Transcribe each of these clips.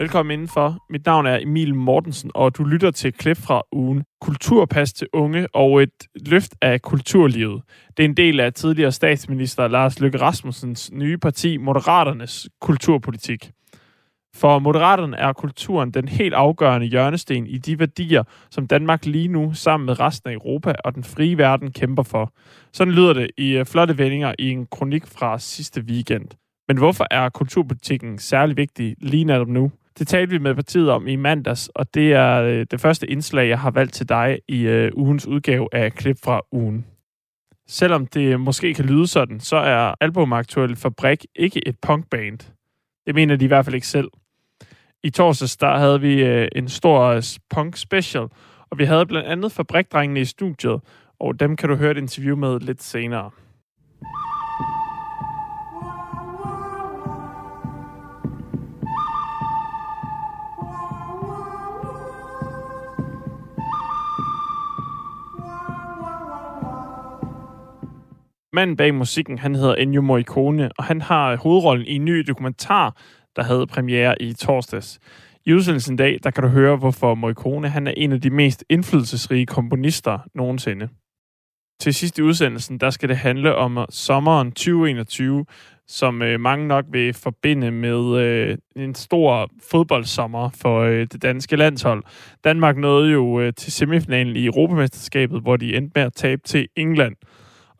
Velkommen indenfor. Mit navn er Emil Mortensen, og du lytter til klip fra ugen Kulturpas til unge og et løft af kulturlivet. Det er en del af tidligere statsminister Lars Løkke Rasmussens nye parti Moderaternes kulturpolitik. For Moderaterne er kulturen den helt afgørende hjørnesten i de værdier, som Danmark lige nu sammen med resten af Europa og den frie verden kæmper for. Sådan lyder det i flotte vendinger i en kronik fra sidste weekend. Men hvorfor er kulturpolitikken særlig vigtig lige netop nu? Det talte vi med partiet om i mandags, og det er det første indslag, jeg har valgt til dig i ugens udgave af klip fra ugen. Selvom det måske kan lyde sådan, så er albumaktuelle FABRÄK ikke et punkband. Det mener de i hvert fald ikke selv. I torsdags der havde vi en stor punk special, og vi havde blandt andet FABRÄK-drengene i studiet, og dem kan du høre et interview med lidt senere. Manden bag musikken, han hedder Ennio Morricone, og han har hovedrollen i en ny dokumentar, der havde premiere i torsdags. I udsendelsen i dag, der kan du høre, hvorfor Morricone han er en af de mest indflydelsesrige komponister nogensinde. Til sidst i udsendelsen, der skal det handle om sommeren 2021, som mange nok vil forbinde med en stor fodboldsommer for det danske landshold. Danmark nåede jo til semifinalen i Europamesterskabet, hvor de endte med at tabe til England.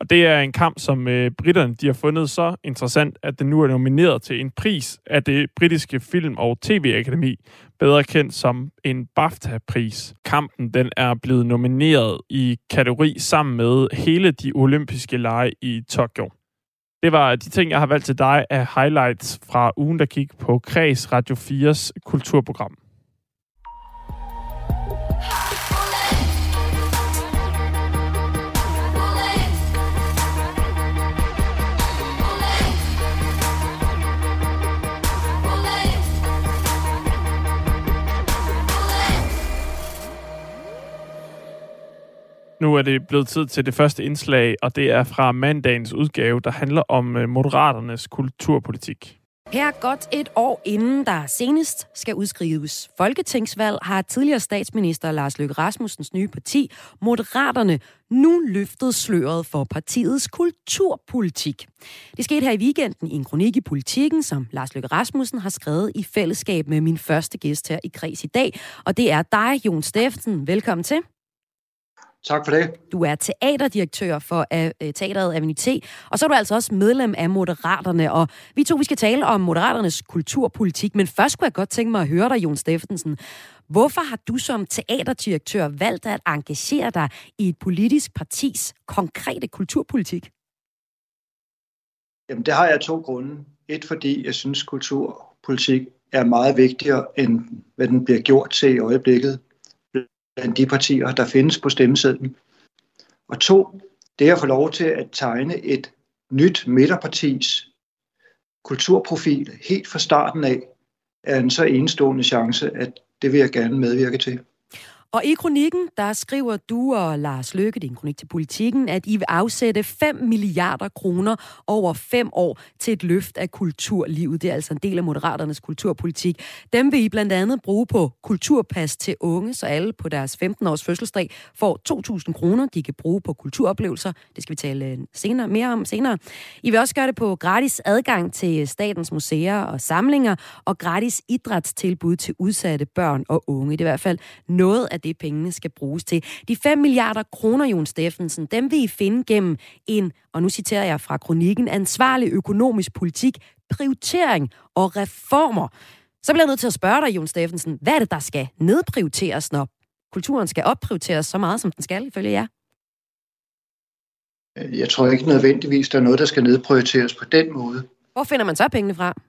Og det er en kamp, som britterne de har fundet så interessant, at den nu er nomineret til en pris af det britiske film- og tv-akademi, bedre kendt som en BAFTA-pris. Kampen den er blevet nomineret i kategori sammen med hele de olympiske lege i Tokyo. Det var de ting, jeg har valgt til dig af highlights fra ugen, der gik på Kræs Radio 4's kulturprogram. Nu er det blevet tid til det første indslag, og det er fra mandagens udgave, der handler om Moderaternes kulturpolitik. Her godt et år inden der senest skal udskrives folketingsvalg, har tidligere statsminister Lars Løkke Rasmussens nye parti, Moderaterne, nu løftet sløret for partiets kulturpolitik. Det skete her i weekenden i en kronik i Politiken, som Lars Løkke Rasmussen har skrevet i fællesskab med min første gæst her i Kræs i dag, og det er dig, Jon Steffensen. Velkommen til. Tak for det. Du er teaterdirektør for Teateret Avigny T, og så er du altså også medlem af Moderaterne, og vi skal tale om Moderaternes kulturpolitik, men først kunne jeg godt tænke mig at høre dig, Jon Steffensen. Hvorfor har du som teaterdirektør valgt at engagere dig i et politisk partis konkrete kulturpolitik? Jamen, det har jeg af to grunde. Et, fordi jeg synes, kulturpolitik er meget vigtigere, end hvad den bliver gjort til i øjeblikket, blandt de partier, der findes på stemmesedlen. Og to, det er at få lov til at tegne et nyt midterpartis kulturprofil helt fra starten af, er en så enestående chance, at det vil jeg gerne medvirke til. Og i kronikken, der skriver du og Lars Løkke, din kronik til Politiken, at I vil afsætte 5 milliarder kroner over 5 år til et løft af kulturlivet. Det er altså en del af Moderaternes kulturpolitik. Dem vil I blandt andet bruge på kulturpas til unge, så alle på deres 15-års fødselsdag får 2.000 kroner, de kan bruge på kulturoplevelser. Det skal vi tale mere om senere. I vil også gøre det på gratis adgang til statens museer og samlinger, og gratis idrætstilbud til udsatte børn og unge. Det er i hvert fald noget af det, pengene skal bruges til. De 5 milliarder kroner, Jon Steffensen, dem vil I finde gennem en, og nu citerer jeg fra kronikken, ansvarlig økonomisk politik, prioritering og reformer. Så bliver jeg nødt til at spørge dig, Jon Steffensen, hvad er det, der skal nedprioriteres, når kulturen skal opprioriteres så meget, som den skal, ifølge jer? Jeg tror ikke nødvendigvis, der er noget, der skal nedprioriteres på den måde. Hvor finder man så pengene fra?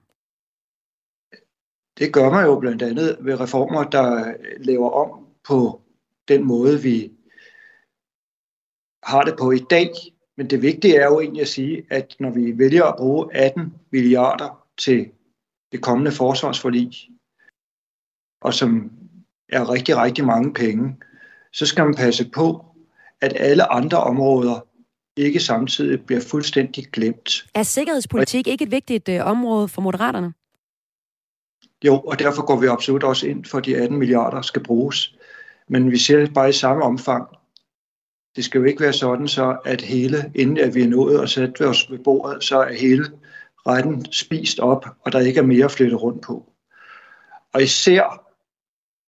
Det gør man jo blandt andet ved reformer, der laver om på den måde, vi har det på i dag. Men det vigtige er jo egentlig at sige, at når vi vælger at bruge 18 milliarder til det kommende forsvarsforlig, og som er rigtig, rigtig mange penge, så skal man passe på, at alle andre områder ikke samtidig bliver fuldstændig glemt. Er sikkerhedspolitik ikke et vigtigt område for Moderaterne? Jo, og derfor går vi absolut også ind for, at de 18 milliarder skal bruges. Men vi ser det bare i samme omfang. Det skal jo ikke være sådan, så at hele, inden at vi er nået og sætte os ved bordet, så er hele retten spist op, og der ikke er mere at flytte rundt på. Og især,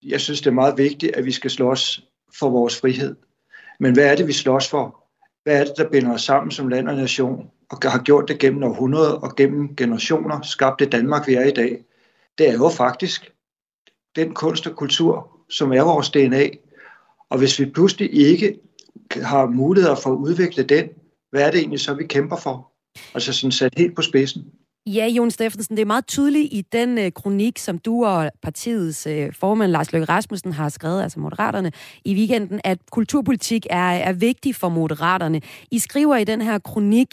jeg synes, det er meget vigtigt, at vi skal slås for vores frihed. Men hvad er det, vi slås for? Hvad er det, der binder os sammen som land og nation, og har gjort det gennem århundreder og gennem generationer, skabt det Danmark, vi er i dag? Det er jo faktisk den kunst og kultur, som er vores DNA. Og hvis vi pludselig ikke har muligheder for at udvikle den, hvad er det egentlig så, vi kæmper for? Altså sådan sat helt på spidsen. Ja, Jon Steffensen, det er meget tydeligt i den kronik, som du og partiets formand Lars Løkke Rasmussen har skrevet, altså Moderaterne, i weekenden, at kulturpolitik er vigtig for Moderaterne. I skriver i den her kronik,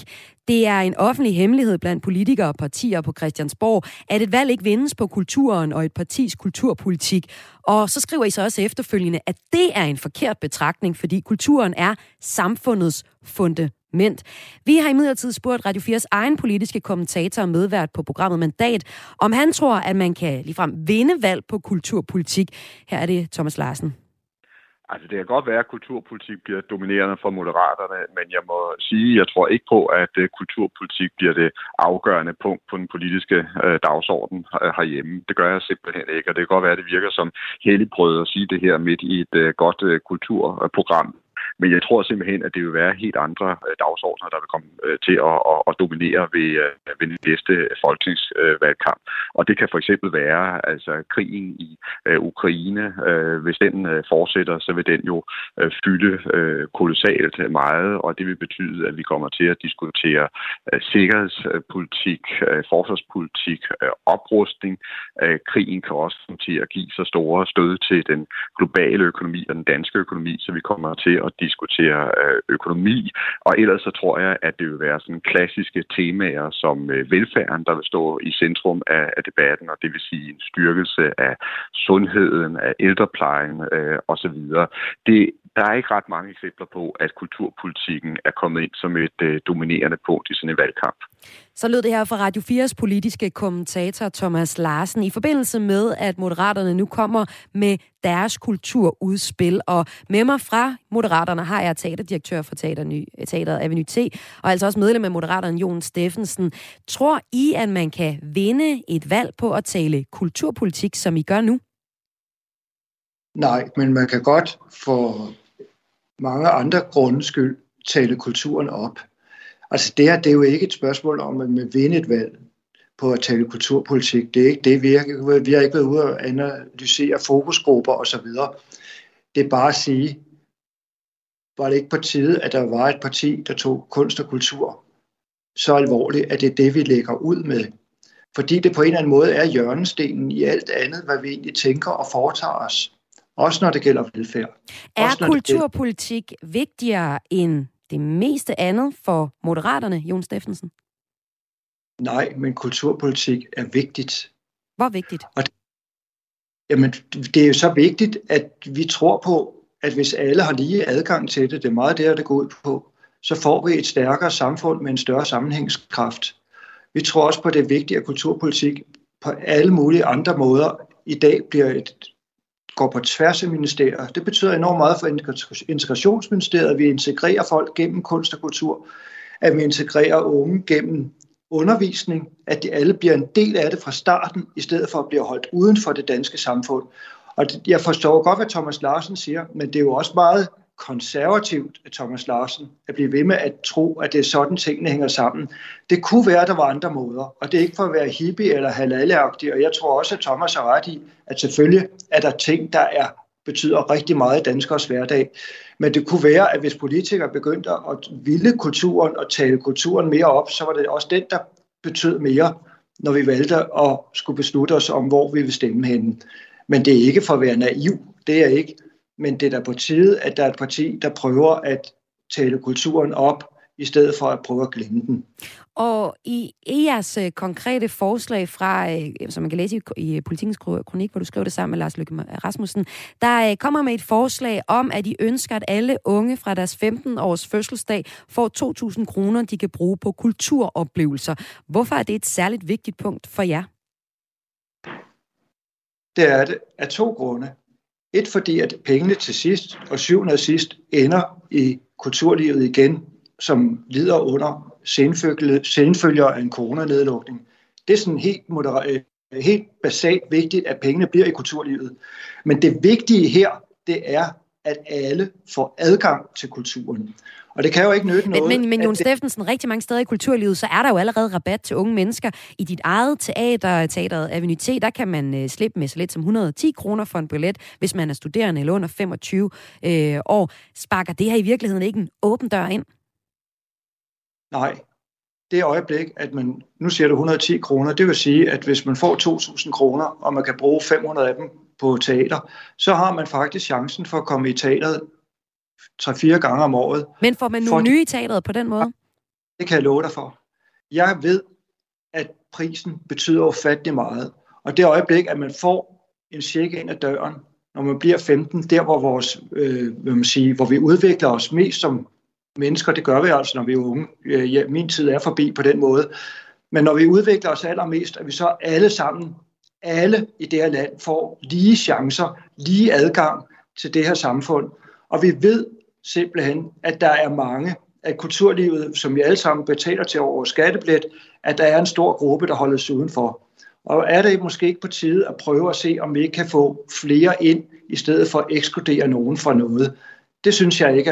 det er en offentlig hemmelighed blandt politikere og partier på Christiansborg, at et valg ikke vindes på kulturen og et partis kulturpolitik. Og så skriver I så også efterfølgende, at det er en forkert betragtning, fordi kulturen er samfundets fundament. Vi har imidlertid spurgt Radio 4's egen politiske kommentator og medvært på programmet Mandat, om han tror, at man kan ligefrem vinde valg på kulturpolitik. Her er det Thomas Larsen. Altså, det kan godt være, at kulturpolitik bliver dominerende for Moderaterne, men jeg må sige, at jeg tror ikke på, at kulturpolitik bliver det afgørende punkt på den politiske dagsorden herhjemme. Det gør jeg simpelthen ikke, og det kan godt være, at det virker som helligbrød at sige det her midt i et godt kulturprogram. Men jeg tror simpelthen, at det vil være helt andre dagsordener, der vil komme til at dominere ved næste folketingsvalgkamp. Og det kan for eksempel være altså krigen i Ukraine. Hvis den fortsætter, så vil den jo fylde kolossalt meget, og det vil betyde, at vi kommer til at diskutere sikkerhedspolitik, forsvarspolitik, oprustning. Krigen kan også komme til at give så store stød til den globale økonomi og den danske økonomi, så vi kommer til at diskutere økonomi, og ellers så tror jeg, at det vil være sådan klassiske temaer som velfærden, der vil stå i centrum af debatten, og det vil sige en styrkelse af sundheden, af ældreplejen osv. Der er ikke ret mange eksempler på, at kulturpolitikken er kommet ind som et dominerende punkt i sådan en valgkamp. Så lød det her fra Radio 4's politiske kommentator Thomas Larsen i forbindelse med, at Moderaterne nu kommer med deres kulturudspil. Og med mig fra Moderaterne har jeg teaterdirektør for Teateret Avigny T, og altså også medlem af Moderaterne Jon Steffensen. Tror I, at man kan vinde et valg på at tale kulturpolitik, som I gør nu? Nej, men man kan godt for mange andre grunde skyld tale kulturen op. Altså det her, det er jo ikke et spørgsmål om, at man vinder et valg på at tale kulturpolitik. Det er ikke det. Vi har ikke været ude og analysere fokusgrupper osv. Det er bare at sige, var det ikke på tide, at der var et parti, der tog kunst og kultur så alvorligt, at det er det, vi lægger ud med. Fordi det på en eller anden måde er hjørnestenen i alt andet, hvad vi egentlig tænker og foretager os. Også når det gælder velfærd. Er kulturpolitik vigtigere end det meste andet for Moderaterne, Jon Steffensen? Nej, men kulturpolitik er vigtigt. Hvor vigtigt? Jamen, det er jo så vigtigt, at vi tror på, at hvis alle har lige adgang til det, det er meget det går ud på, så får vi et stærkere samfund med en større sammenhængskraft. Vi tror også på, at det er vigtigt, at kulturpolitik på alle mulige andre måder i dag går på tværs af ministerier. Det betyder enormt meget for integrationsministeriet, at vi integrerer folk gennem kunst og kultur, at vi integrerer unge gennem undervisning, at de alle bliver en del af det fra starten, i stedet for at blive holdt uden for det danske samfund. Og jeg forstår godt, hvad Thomas Larsen siger, men det er jo også meget konservativt af Thomas Larsen at blive ved med at tro, at det er sådan, tingene hænger sammen. Det kunne være, at der var andre måder, og det er ikke for at være hippie eller halalagtig, og jeg tror også, at Thomas har ret i, at selvfølgelig er der ting, der betyder rigtig meget i danskers hverdag. Men det kunne være, at hvis politikere begyndte at ville kulturen og tale kulturen mere op, så var det også den, der betød mere, når vi valgte at skulle beslutte os om, hvor vi vil stemme henne. Men det er ikke for at være naiv, det er ikke. Men det er da på tide, at der er et parti, der prøver at tale kulturen op, i stedet for at prøve at glemme den. Og i jeres konkrete forslag fra, som man kan læse i Politikens kronik, hvor du skrev det sammen med Lars Løkke Rasmussen, der kommer med et forslag om, at I ønsker, at alle unge fra deres 15-års fødselsdag får 2.000 kroner, de kan bruge på kulturoplevelser. Hvorfor er det et særligt vigtigt punkt for jer? Det er det af to grunde. Et fordi, at pengene til sidst og syvende og sidst ender i kulturlivet igen, som lider under senfølger af en coronanedlukning. Det er sådan helt basalt vigtigt, at pengene bliver i kulturlivet. Men det vigtige her, det er, at alle får adgang til kulturen. Og det kan jo ikke nytte noget. Men Jon Steffensen, rigtig mange steder i kulturlivet, så er der jo allerede rabat til unge mennesker. I dit eget teater, Teateret Avigny T, der kan man slippe med så lidt som 110 kroner for en billet, hvis man er studerende eller under 25 år. Sparker det her i virkeligheden ikke en åben dør ind? Nej. Det øjeblik, at man, nu siger du 110 kroner, det vil sige, at hvis man får 2.000 kroner, og man kan bruge 500 af dem på teater, så har man faktisk chancen for at komme i teateret 3-4 gange om året. Men får man nogle nye i teateret på den måde? Det kan jeg love dig for. Jeg ved, at prisen betyder ufattelig meget. Og det øjeblik, at man får en check ind ad døren, når man bliver 15, der hvor, hvor vi udvikler os mest som mennesker, det gør vi altså, når vi er unge. Ja, min tid er forbi på den måde. Men når vi udvikler os allermest, at vi så alle sammen, alle i det her land, får lige chancer, lige adgang til det her samfund. Og vi ved simpelthen, at der er mange, at kulturlivet, som vi alle sammen betaler til over skatteblæt, at der er en stor gruppe, der holdes udenfor. Og er det måske ikke på tide at prøve at se, om vi ikke kan få flere ind, i stedet for at ekskludere nogen fra noget? Det synes jeg ikke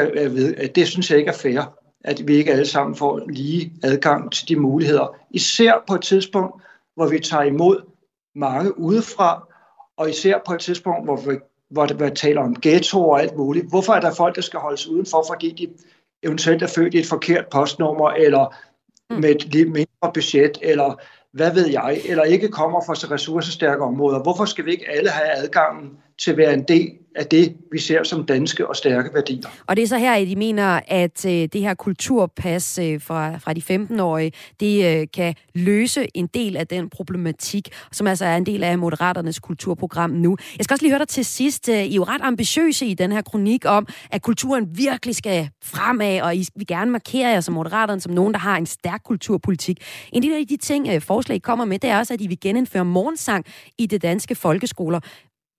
er fair, at vi ikke alle sammen får lige adgang til de muligheder. Især på et tidspunkt, hvor vi tager imod mange udefra, og især på et tidspunkt, hvor der taler om ghettoer og alt muligt. Hvorfor er der folk, der skal holdes udenfor, fordi de eventuelt er født i et forkert postnummer, eller med et lidt mindre budget, eller hvad ved jeg, eller ikke kommer fra så ressourcestærke områder. Hvorfor skal vi ikke alle have adgangen til at være en del af det, vi ser som danske og stærke værdier? Og det er så her, at I mener, at det her kulturpas fra de 15-årige, det kan løse en del af den problematik, som altså er en del af Moderaternes kulturprogram nu. Jeg skal også lige høre dig til sidst. I er jo ret ambitiøse i den her kronik om, at kulturen virkelig skal fremad, og I vil gerne markere jer som Moderaterne som nogen, der har en stærk kulturpolitik. En del af de ting, forslag kommer med, det er også, at I vil genindføre morgensang i det danske folkeskoler.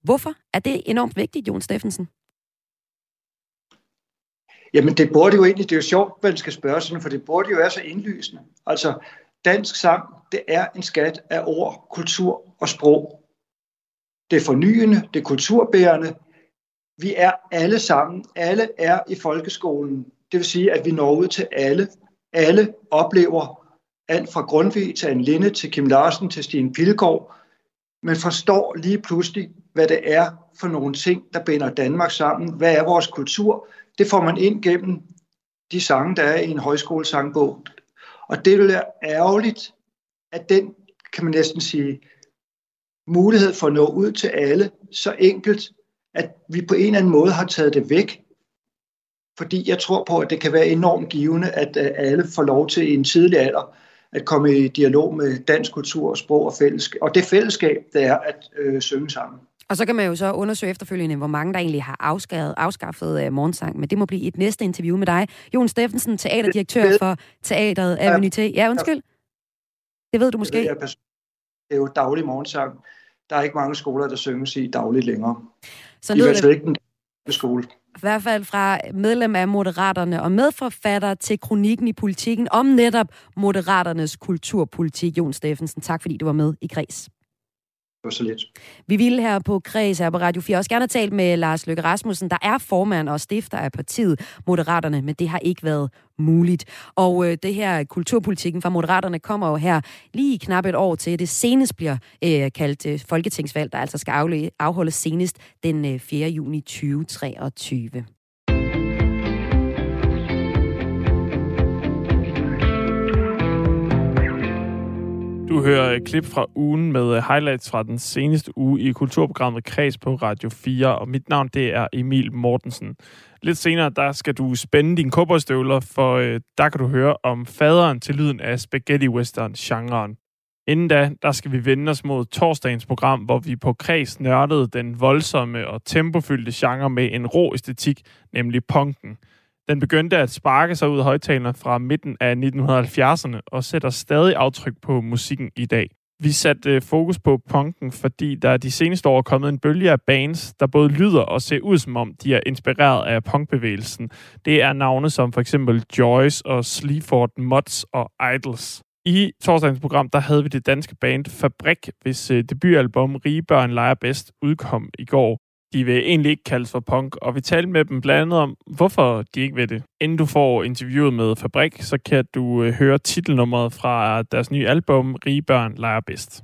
Hvorfor er det enormt vigtigt, Jon Steffensen? Jamen, det burde jo egentlig, det er jo sjovt, man skal spørge sådan, for det burde jo være så indlysende. Altså, dansk sang, det er en skat af ord, kultur og sprog. Det er fornyende, det er kulturbærende. Vi er alle sammen, alle er i folkeskolen. Det vil sige, at vi når ud til alle. Alle oplever alt fra Grundtvig til Anne Linde, til Kim Larsen, til Stine Pilgaard, men forstår lige pludselig, hvad det er for nogle ting, der binder Danmark sammen. Hvad er vores kultur? Det får man ind gennem de sange, der er i en højskolesangbog. Og det vil være ærgerligt, at den, kan man næsten sige, mulighed for at nå ud til alle, så enkelt, at vi på en eller anden måde har taget det væk. Fordi jeg tror på, at det kan være enormt givende, at alle får lov til i en tidlig alder, at komme i dialog med dansk kultur og sprog og fællesskab. Og det fællesskab, det er at synge sammen. Og så kan man jo så undersøge efterfølgende, hvor mange der egentlig har afskaffet morgensang. Men det må blive et næste interview med dig. Jon Steffensen, teaterdirektør for Teateret Avigny T. Ja, undskyld. Det ved du måske. Det er jo daglig morgensang. Der er ikke mange skoler, der synges i dagligt længere. Så lyder det. I hvert fald ikke den skole. I hvert fald fra medlem af Moderaterne og medforfatter til kronikken i Politiken om netop Moderaternes kulturpolitik. Jon Steffensen, tak fordi du var med i Kræs. Det var så lidt. Vi ville her på Kræs, her på Radio 4, også gerne have talt med Lars Løkke Rasmussen, der er formand og stifter af partiet Moderaterne, men det har ikke været muligt. Og det her kulturpolitikken fra Moderaterne kommer jo her lige knap et år til. Det senest bliver kaldt folketingsvalg, der altså skal afholdes senest den 4. juni 2023. Du hører et klip fra ugen med highlights fra den seneste uge i kulturprogrammet Kræs på Radio 4, og mit navn det er Emil Mortensen. Lidt senere der skal du spænde dine cowboystøvler, for der kan du høre om faderen til lyden af spaghetti-western-genren. Inden da, der skal vi vende os mod torsdagens program, hvor vi på Kræs nørdede den voldsomme og tempofyldte genre med en rå æstetik, nemlig punken. Den begyndte at sparke sig ud af højttalerne fra midten af 1970'erne og sætter stadig aftryk på musikken i dag. Vi satte fokus på punken, fordi der de seneste år er kommet en bølge af bands, der både lyder og ser ud som om, de er inspireret af punkbevægelsen. Det er navne som for eksempel Joyce og Sleaford Mods og Idols. I torsdagens program, der havde vi det danske band FABRÄK, hvis debutalbum Rige Børn Leger Bedst udkom i går. De vil egentlig ikke kaldes for punk, og vi talte med dem blandt andet om, hvorfor de ikke vil det. Inden du får interviewet med FABRÄK, så kan du høre titelnummeret fra deres nye album, Rige Børn Leger Bedst.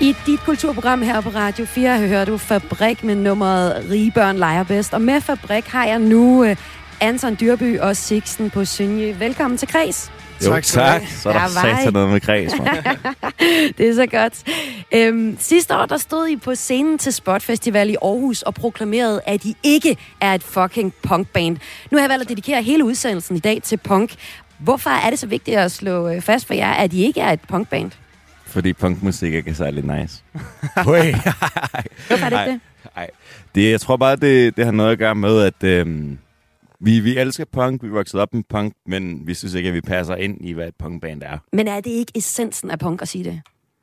I dit kulturprogram her på Radio 4 hører du FABRÄK med nummeret Rige Børn Leger Bedst. Og med FABRÄK har jeg nu Anton Dyrby og Sixten på Synge. Velkommen til Kræs. Jo, tak. Så er der satan noget med Kræs. Det er så godt. Sidste år, der stod I på scenen til Spotfestival i Aarhus og proklamerede, at I ikke er et fucking punkband. Nu har jeg valgt at dedikere hele udsendelsen i dag til punk. Hvorfor er det så vigtigt at slå fast for jer, at I ikke er et punkband? Fordi punkmusik ikke er særlig nice. Høj. Hvorfor er det ikke det? Nej. Jeg tror bare, det har noget at gøre med, at vi elsker punk, vi voksede op med punk, men vi synes ikke, at vi passer ind i, hvad et punkband er. Men er det ikke essensen af punk at sige det?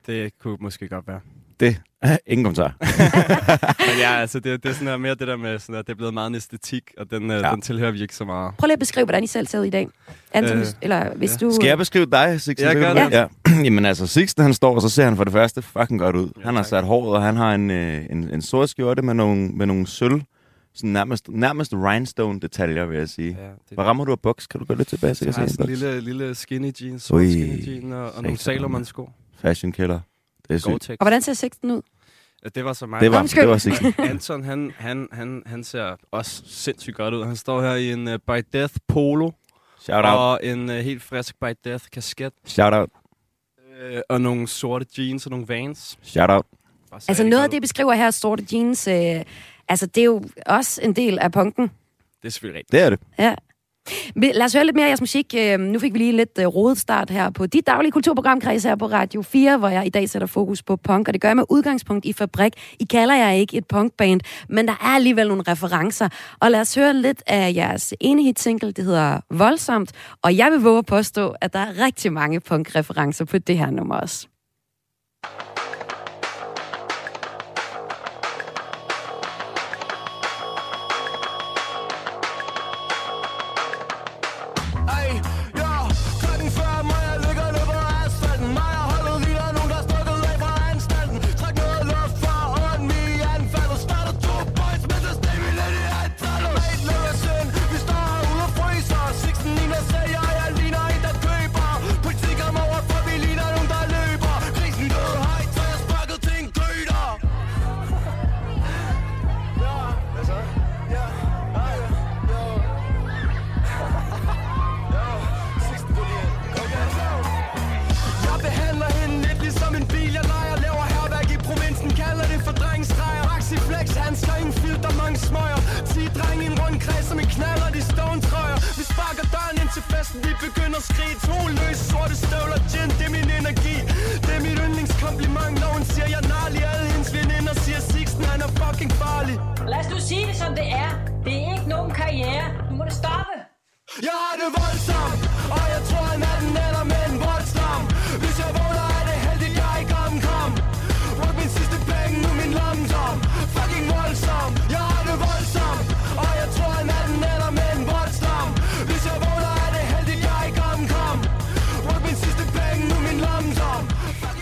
Det kunne måske godt være. Det. Ingen kommentar. Men ja, altså, det er sådan her, mere det der med, sådan her, det er blevet meget en æstetik, og den tilhører vi ikke så meget. Prøv lige at beskrive, hvordan I selv ser ud i dag. Anton, eller hvis du... Skal jeg beskrive dig, Sixten? Jeg gør det. Ja. Jamen altså, Sixten, han står, og så ser han for det første fucking godt ud. Ja, han har sat håret, og han har en sort skjorte med nogle sølv. Sådan nærmest rhinestone-detaljer, vil jeg sige. Ja, det... Hvad rammer du af buks? Kan du gøre lidt tilbage? Så jeg har sådan en lille skinny jeans, og nogle Salomon-sko. Fashion killer. Og hvordan ser Sixten ud? Ja, det var så mig. Det var Sixten. Anton, han ser også sindssygt godt ud. Han står her i en By Death polo. Shout out. Og en helt frisk By Death kasket. Shout out. Og nogle sorte jeans og nogle Vans. Shout out. Altså noget af det, beskriver her, sorte jeans, altså det er jo også en del af punken. Det er selvfølgelig rigtigt. Det er det. Ja. Lad os høre lidt mere af jeres musik. Nu fik vi lige lidt rodet start her på dit daglige kulturprogram, Kræs, her på Radio 4, hvor jeg i dag sætter fokus på punk, og det gør jeg med udgangspunkt i FABRÄK. I kalder jer ikke et punkband, men der er alligevel nogle referencer. Og lad os høre lidt af jeres ene hitsingle, det hedder Voldsomt, og jeg vil våge at påstå, at der er rigtig mange punkreferencer på det her nummer også. som en knaller, de ståntrøjer. Vi sparker døren ind til festen, vi begynder at skrige. To løs sorte støvler, gin, det er min energi. Det er mit yndlingskompliment, når hun siger, jeg narlig. Alle hendes veninder siger, Sixten, han er fucking farlig. Lad os nu sige det, som det er. Det er ikke nogen karriere. Nu må det stoppe. Jeg har det voldsomt, og jeg tror, han er den eller med en voldslam. Hvis jeg vågner, er det heldigt, jeg ikke omkom. Brug min sidste penge, nu min lomme tom. Fucking voldsom, jeg har det voldsomt, og jeg tror, han er den eller med en voldslam. Hvis jeg vågner, er det heldigt, jeg ikke omkom. Brug min sidste penge, nu min lomme tom.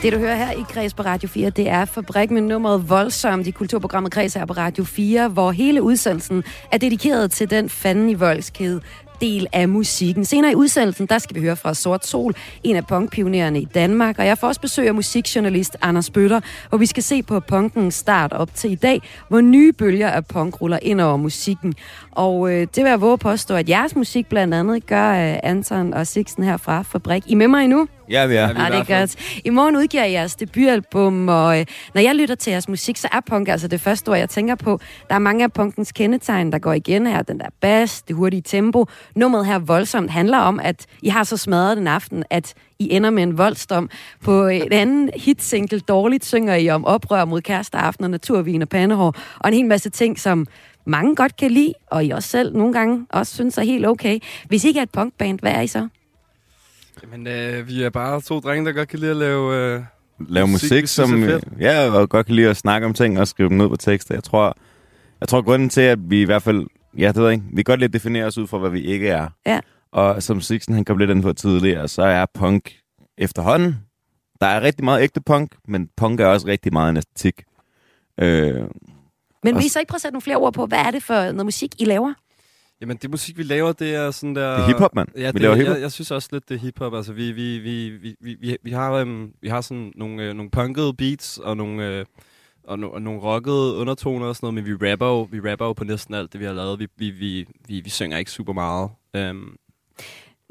Det, du hører her i Kræs på Radio 4, det er FABRÄK med nummeret Voldsomt i kulturprogrammet Kræs her på Radio 4, hvor hele udsendelsen er dedikeret til den fanden i voldskæde del af musikken. Senere i udsendelsen, der skal vi høre fra Sort Sol, en af punkpionererne i Danmark, og jeg får også besøg af musikjournalist Anders Bøtter, hvor vi skal se på punkens start op til i dag, hvor nye bølger af punk ruller ind over musikken. Og det vil jeg våge påstå, at jeres musik blandt andet gør Anton og Sixten her fra FABRÄK. I med mig endnu? Ja, vi er. Ja, det er godt. I morgen udgiver jeg jeres debutalbum, og når jeg lytter til jeres musik, så er punk altså det første ord, jeg tænker på. Der er mange af punkens kendetegn, der går igen her. Den der bass, det hurtige tempo. Nummeret her Voldsomt handler om, at I har så smadret den aften, at I ender med en voldsdom. På en anden hitsingle, Dårligt, synger I om oprør mod kæresteaftener, naturvin og pandehår, og en hel masse ting, som mange godt kan lide, og I også selv nogle gange også synes er helt okay. Hvis I ikke er et punkband, hvad er I så? Jamen, vi er bare to drenge, der godt kan lide at lave musik, som ja, og godt kan lide at snakke om ting og skrive dem ned på tekster. Jeg tror grunden til, at vi i hvert fald, ja, det ved jeg ikke, vi kan godt lidt definere os ud fra, hvad vi ikke er. Ja. Og som Sixten, han kom lidt ind på tidligere, så er punk efterhånden. Der er rigtig meget ægte punk, men punk er også rigtig meget en æstetik. Men vil I så ikke prøve at sætte nogle flere ord på, hvad er det for noget musik, I laver? Jamen, det musik, vi laver, det er sådan der... Det er hiphop, mand. Ja, vi laver hiphop. Jeg synes også lidt, det er hiphop. Altså, vi har sådan nogle punkede beats og nogle rockede undertoner og sådan noget, men vi rapper jo på næsten alt det, vi har lavet. Vi synger ikke super meget.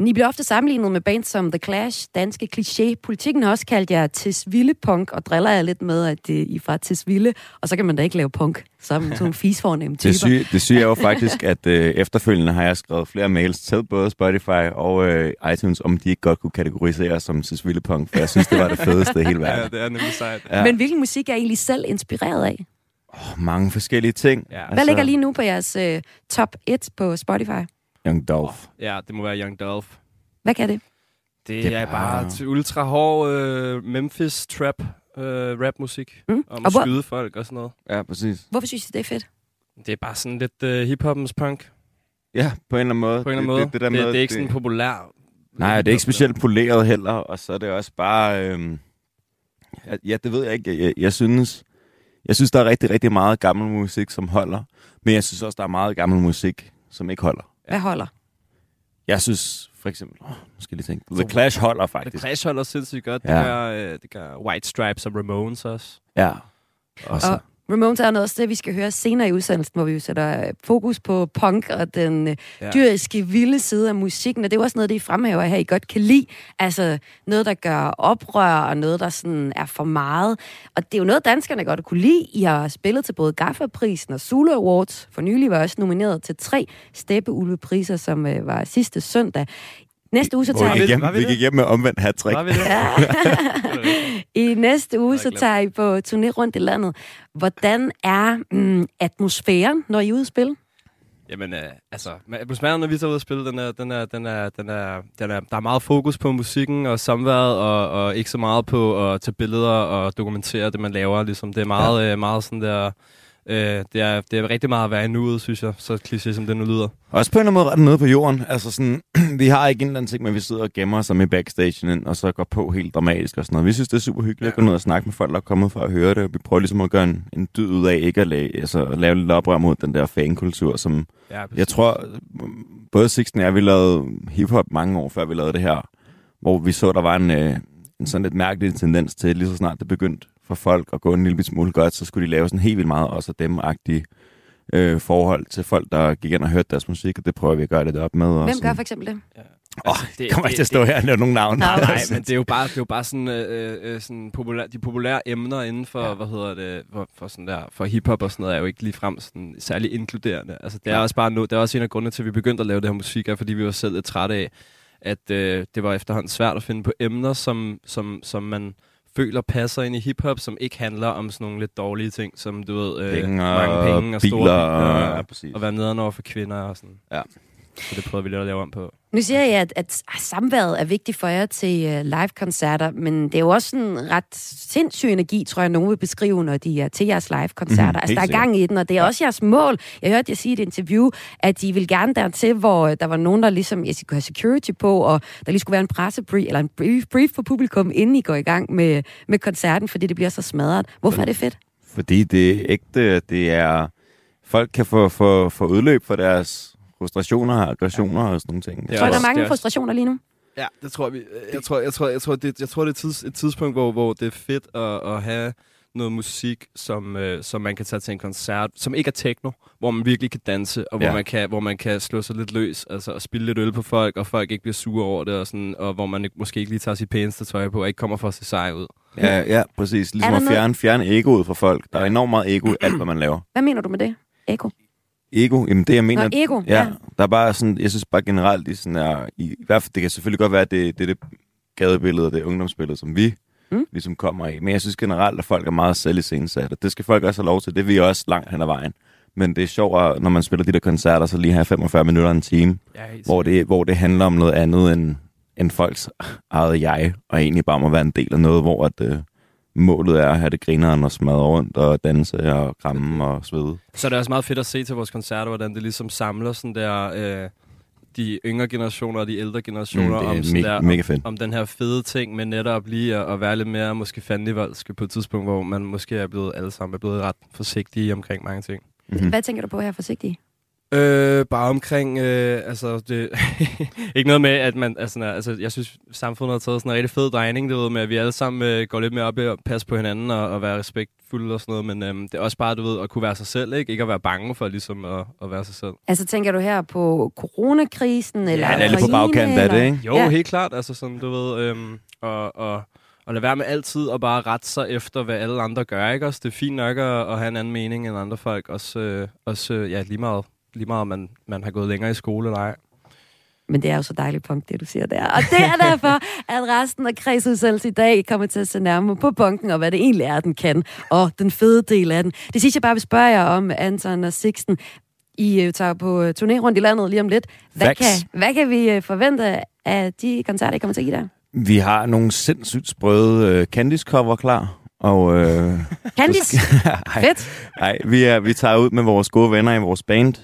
I bliver ofte sammenlignet med bands som The Clash, danske Cliché. Politiken har også kaldt jer Tisvilde Punk, og driller jeg lidt med, at I er fra Tisvilde, og så kan man da ikke lave punk sammen med sådan nogle fisfornemme typer. Det syge er jo faktisk, at efterfølgende har jeg skrevet flere mails til både Spotify og iTunes, om de ikke godt kunne kategorisere som Tisvilde Punk, for jeg synes, det var det fedeste i hele verden. Ja, det er nemlig sejt. Ja. Men hvilken musik er I egentlig selv inspireret af? Mange forskellige ting. Ja. Hvad ligger lige nu på jeres top 1 på Spotify? Young Dolph. Ja, det må være Young Dolph. Hvad kan det? Det er bare til ultra hård Memphis trap rapmusik. Om at skyde folk og sådan noget. Ja, præcis. Hvorfor synes I, det er fedt? Det er bare sådan lidt hiphoppens punk. Ja, på en eller anden måde. Det er ikke sådan populær. Nej, det er ikke specielt poleret heller. Og så er det også bare... ja, det ved jeg ikke. Jeg synes, der er rigtig, rigtig meget gammel musik, som holder. Men jeg synes også, der er meget gammel musik, som ikke holder. Hvad holder? Jeg synes, for eksempel... nu skal jeg lige tænke. The Clash holder faktisk. The Clash holder sindssygt godt. Ja. Det gør White Stripes og Ramones også. Ja. Og Ramones er noget også det, vi skal høre senere i udsendelsen, hvor vi sætter fokus på punk og den dyriske, vilde side af musikken. Og det er også noget, det I fremhæver her, I godt kan lide. Altså noget, der gør oprør, og noget, der sådan er for meget. Og det er jo noget, danskerne godt kunne lide. I har spillet til både Gaffa-prisen og Zulu Awards. For nylig var også nomineret til 3 Steppeulve-priser, som var sidste søndag. Næste uge, så tager vi gik hjem med omvendt hat-trick. I næste uge, så tager I på turné rundt i landet. Hvordan er atmosfæren, når I er ude at spille? Jamen, altså, atmosfæren, når vi tager ud og spille, der er meget fokus på musikken og samværet, og ikke så meget på at tage billeder og dokumentere det, man laver. Ligesom. Det er meget, meget sådan der... Det er rigtig meget at være i nuet, synes jeg, så kliché som det nu lyder. Også på en eller anden måde ret nede på jorden. Altså sådan, vi har ikke en eller anden ting, men vi sidder og gemmer os i backstagen, og så går på helt dramatisk og sådan noget. Vi synes, det er super hyggeligt at gå ned og snakke med folk, der er kommet for at høre det. Vi prøver ligesom at gøre en dyd ud af ikke at lave lidt oprør mod den der fankultur, som jeg tror, både Sixten og jeg, vi lavede hiphop mange år før vi lavede det her, hvor vi så, der var en sådan lidt mærkelig tendens til, lige så snart det begyndte for folk at gå en lille smule godt, så skulle de lave sådan helt vildt meget også dem-agtige forhold til folk, der gik ind og hørte deres musik, og det prøver vi at gøre lidt op med. Hvem gør for eksempel det? Det kommer ikke til at stå her, når nogen navne. Nej, men det er jo bare sådan, sådan de populære emner inden for, hvad hedder det, for sådan der, for hiphop og sådan noget, er jo ikke ligefrem sådan særlig inkluderende. Altså, det er også bare noget, det er også en af grundene til, at vi begyndte at lave det her musik, er, fordi vi var selv lidt trætte af, at det var efterhånden svært at finde på emner, som man føler passer ind i hiphop, som ikke handler om sådan nogle lidt dårlige ting, som du ved, mange penge og biler, store biler, og være nederen over for kvinder og sådan. Ja. Så det prøver vi lidt at lave om på. Nu siger jeg, at samværet er vigtigt for jer til live-koncerter, men det er jo også en ret sindssyg energi, tror jeg, nogen vil beskrive, når de er til jeres live-koncerter. Altså, der er gang i den, og det er også jeres mål. Jeg hørte jer sige i et interview, at I ville gerne dertil, hvor der var nogen, der ligesom, jeg skulle have security på, og der lige skulle være en pressebrief, eller en brief for publikum, inden I går i gang med koncerten, fordi det bliver så smadret. Hvorfor er det fedt? Fordi det er ægte, det er... Folk kan få udløb for deres... frustrationer og aggressioner og sådan nogle ting. Jeg tror, der er mange frustrationer lige nu. Ja, det tror vi. Jeg tror, det er et tidspunkt, hvor det er fedt at have noget musik, som man kan tage til en koncert, som ikke er techno, hvor man virkelig kan danse, og hvor man kan slå sig lidt løs, altså og spille lidt øl på folk, og folk ikke bliver sure over det, og sådan, og hvor man måske ikke lige tager sit pæneste tøj på, og ikke kommer for at se sej ud. Ja, præcis. Ligesom at fjerne egoet fra folk. Der er enormt meget ego i alt, hvad man laver. Hvad mener du med det? Ego? Jamen det, jeg mener... ego, ja. Der er bare sådan... Jeg synes bare generelt, i sådan her... I hvert fald, det kan selvfølgelig godt være, at det gadebillede og det ungdomsbillede, som vi ligesom kommer i. Men jeg synes generelt, at folk er meget selvisindsatte. Det skal folk også have lov til. Det er vi også langt hen ad vejen. Men det er sjovt, når man spiller de der koncerter, så lige have 45 minutter en time, hvor det handler om noget andet end folks eget jeg, og egentlig bare må være en del af noget, hvor at... målet er at have det grineren og smadre rundt og danse og kramme og svede. Så det er også meget fedt at se til vores koncerter, hvordan det ligesom samler sådan der de yngre generationer og de ældre generationer om den her fede ting med netop lige at være lidt mere måske fandenivoldske på et tidspunkt, hvor man måske alle sammen er blevet ret forsigtige omkring mange ting. Mm-hmm. Hvad tænker du på her, forsigtige? Bare omkring, altså, det, ikke noget med, at man, altså, jeg synes, samfundet har taget sådan en rigtig fed drejning, det ved med, at vi alle sammen går lidt mere op og passer på hinanden, og være respektfulde og sådan noget, men det er også bare, du ved, at kunne være sig selv, ikke at være bange for ligesom at være sig selv. Altså, tænker du her på coronakrisen, eller Ukraine? Ja, det er lidt på bagkanten af det, ikke? Jo, ja. Helt klart, altså sådan, du ved, og lade være med altid at bare rette sig efter, hvad alle andre gør, ikke også? Det er fint nok at have en anden mening end andre folk, også ja, lige meget om man har gået længere i skole eller ej. Men det er jo så dejligt punkt, det du siger der. Og det er derfor, at resten af Kræs-udsendelsen i dag kommer til at se nærmere på bunken, og hvad det egentlig er, den kan, og den fede del af den. Det sidste, jeg bare vil spørge jer om, Anton og Sixten, I tager på turné rundt i landet lige om lidt. Hvad kan vi forvente af de koncerter, I kommer til at give der? Vi har nogle sindssygt sprøde Candice-cover klar. Og Candice? Fedt! Nej, vi tager ud med vores gode venner i vores band,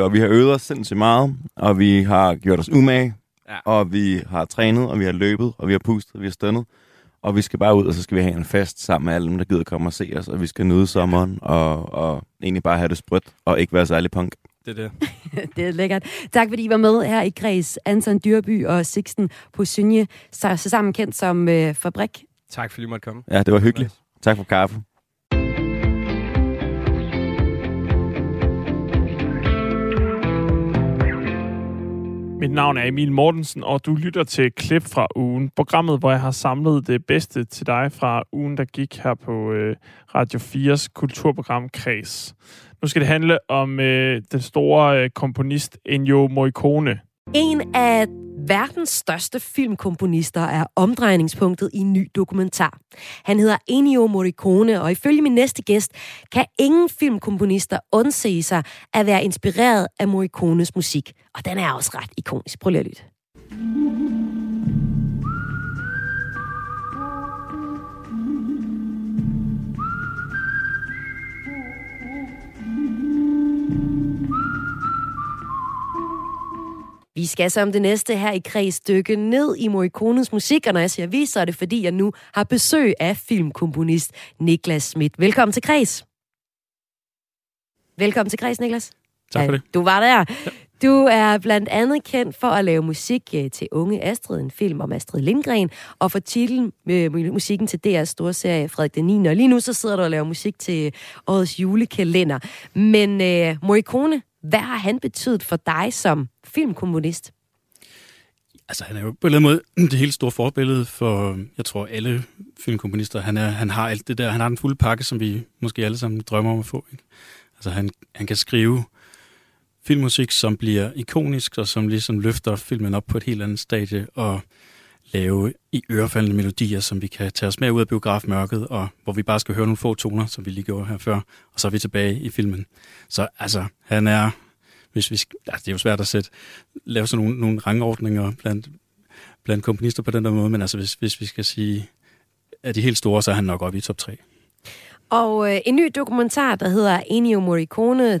og vi har øvet os sindssygt meget, og vi har gjort os umage, og vi har trænet, og vi har løbet, og vi har pustet, og vi har stønnet, og vi skal bare ud, og så skal vi have en fest sammen med alle dem, der gider komme og se os, og vi skal nyde sommeren, og egentlig bare have det sprødt, og ikke være særlig punk. Det. Det er lækkert. Tak fordi I var med her i Kræs, Anton Dyrby og Sixten på Synge, så sammen kendt som FABRÄK. Tak fordi I måtte komme. Ja, det var hyggeligt. Tak for kaffe. Mit navn er Emil Mortensen, og du lytter til klip fra ugen. Programmet, hvor jeg har samlet det bedste til dig fra ugen, der gik her på Radio 4's kulturprogram Kræs. Nu skal det handle om den store komponist Ennio Morricone. En af verdens største filmkomponister er omdrejningspunktet i en ny dokumentar. Han hedder Ennio Morricone, og ifølge min næste gæst kan ingen filmkomponister undse sig at være inspireret af Morricones musik. Og den er også ret ikonisk. Prøv lige at lytte. Vi skal så om det næste her i Kræs dykke ned i Morricones musik, og når jeg siger vi, så er det fordi, jeg nu har besøg af filmkomponist Niklas Schmidt. Velkommen til Kræs. Velkommen til Kræs, Niklas. Tak for det. Ja, du var der. Ja. Du er blandt andet kendt for at lave musik til Unge Astrid, en film om Astrid Lindgren, og for titlen med musikken til DR's store serie Frederik den 9. Og lige nu så sidder du og laver musik til årets julekalender. Men Morricone, hvad har han betydet for dig som filmkomponist? Altså, han er jo på en eller anden måde det helt store forbillede for, jeg tror, alle filmkomponister. Han har alt det der. Han har den fulde pakke, som vi måske alle sammen drømmer om at få. Ikke? Altså, han kan skrive filmmusik, som bliver ikonisk, og som ligesom løfter filmen op på et helt andet stadie, og lave i ørefaldende melodier, som vi kan tage os med ud af biografmørket, og hvor vi bare skal høre nogle få toner, som vi lige gjorde her før, og så er vi tilbage i filmen. Så altså, han er... Hvis vi skal, altså det er jo svært at lave sådan nogle rangordninger blandt komponister på den der måde, men altså hvis vi skal sige, at de helt store, så er han nok oppe i top 3. Og en ny dokumentar, der hedder Ennio Morricone,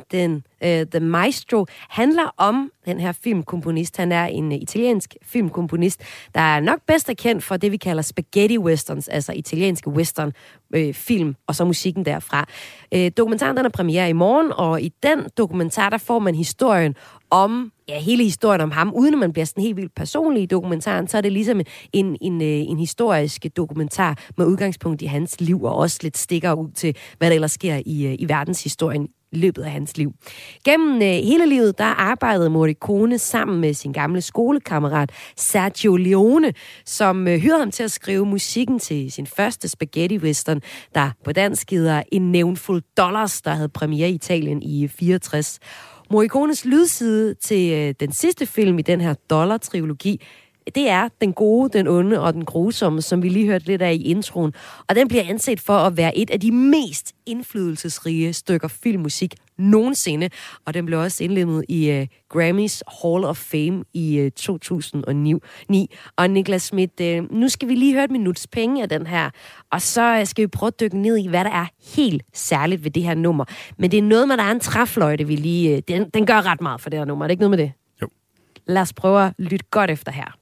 The Maestro, handler om den her filmkomponist. Han er en italiensk filmkomponist, der er nok bedst kendt for det, vi kalder spaghetti westerns, altså italienske western film, og så musikken derfra. Dokumentaren, den er premiere i morgen, og i den dokumentar, der får man historien om, ja, hele historien om ham, uden at man bliver sådan helt vildt personlig i dokumentaren, så er det ligesom en historisk dokumentar med udgangspunkt i hans liv, og også lidt stikker ud til, hvad der ellers sker i verdenshistorien i løbet af hans liv. Gennem hele livet, der arbejdede Morricone sammen med sin gamle skolekammerat Sergio Leone, som hyrede ham til at skrive musikken til sin første spaghetti western, der på dansk hedder En Nævnfuld Dollars, der havde premiere i Italien i 64. Morricones lydside til den sidste film i den her dollar-trilogi, det er Den Gode, Den Onde og Den Grusomme, som vi lige hørte lidt af i introen. Og den bliver anset for at være et af de mest indflydelsesrige stykker filmmusik nogensinde. Og den blev også indlemmet i Grammys Hall of Fame i 2009. Og Niklas Schmidt, nu skal vi lige høre et minuts penge af den her. Og så skal vi prøve at dykke ned i, hvad der er helt særligt ved det her nummer. Men det er noget med, der er en træfløjte, vi lige... Den gør ret meget for det her nummer. Er det ikke noget med det? Jo. Lad os prøve at lytte godt efter her.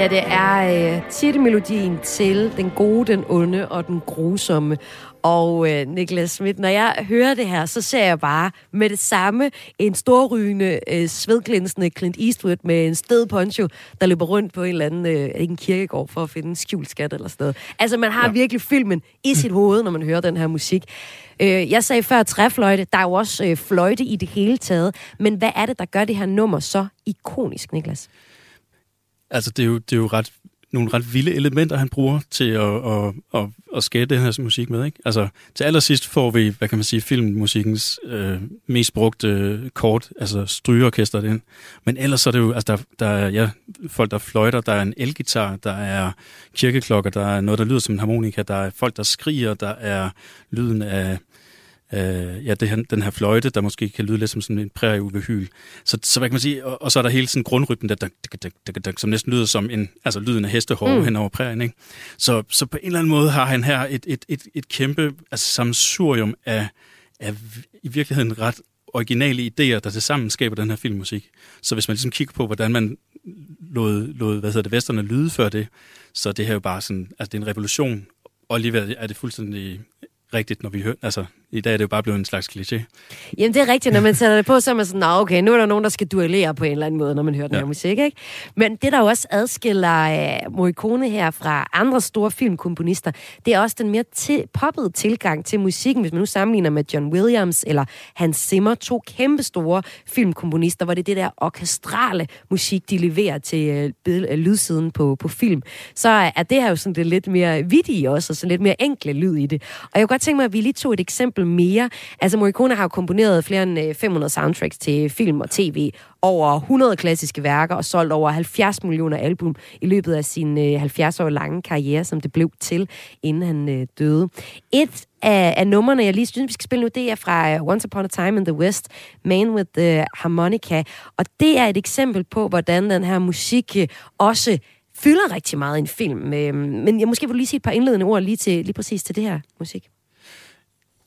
Ja, det er titelmelodien til Den Gode, Den Onde og Den Grusomme. Og Niklas Schmidt, når jeg hører det her, så ser jeg bare med det samme en storrygende, svedglinsende Clint Eastwood med en sted poncho, der løber rundt på en eller anden en kirkegård for at finde en skjulskat eller sådan noget. Altså, man har virkelig filmen i sit hoved, når man hører den her musik. Jeg sagde før træfløjte, der er jo også fløjte i det hele taget. Men hvad er det, der gør det her nummer så ikonisk, Niklas? Altså, det er jo nogle ret vilde elementer, han bruger til at skabe den her musik med, ikke? Altså, til allersidst får vi, hvad kan man sige, filmmusikkens mest brugte kort, altså strygeorkestret ind. Men ellers så er det jo, altså, der er folk, der fløjter, der er en elgitar, der er kirkeklokker, der er noget, der lyder som en harmonika, der er folk, der skriger, der er lyden af... den her fløjte, der måske kan lyde lidt som sådan en prærieudvehyl. Så hvad kan man sige, og så er der hele sådan grundrytmen, der, som næsten lyder som en, altså lyden af hestehove hen over prærien, ikke? Så på en eller anden måde har han her et kæmpe, altså sammensurium af i virkeligheden ret originale idéer, der tilsammen skaber den her filmmusik. Så hvis man ligesom kigger på, hvordan man lod westerne lyde før det, så det her jo bare sådan, altså det er en revolution, og alligevel er det fuldstændig rigtigt, når vi hører, altså I dag er det jo bare blevet en slags kliché. Jamen, det er rigtigt. Når man sætter det på, så er man sådan, okay, nu er der nogen, der skal duellere på en eller anden måde, når man hører den her musik, ikke? Men det, der også adskiller Morricone her fra andre store filmkomponister, det er også den mere poppede tilgang til musikken. Hvis man nu sammenligner med John Williams eller Hans Zimmer, to kæmpe store filmkomponister, hvor det er det der orkestrale musik, de leverer til lydsiden på film, så er det her jo sådan det lidt mere vittige også, og sådan lidt mere enkle lyd i det. Og jeg kunne godt tænke mig, at vi lige tog et eksempel mere. Altså, Morricone har jo komponeret flere end 500 soundtracks til film og tv, over 100 klassiske værker og solgt over 70 millioner album i løbet af sin 70 år lange karriere, som det blev til, inden han døde. Et af numrene, jeg lige synes, vi skal spille nu, det er fra Once Upon a Time in the West, Man with the Harmonica. Og det er et eksempel på, hvordan den her musik også fylder rigtig meget i en film. Men jeg måske vil lige sige et par indledende ord lige præcis til det her musik.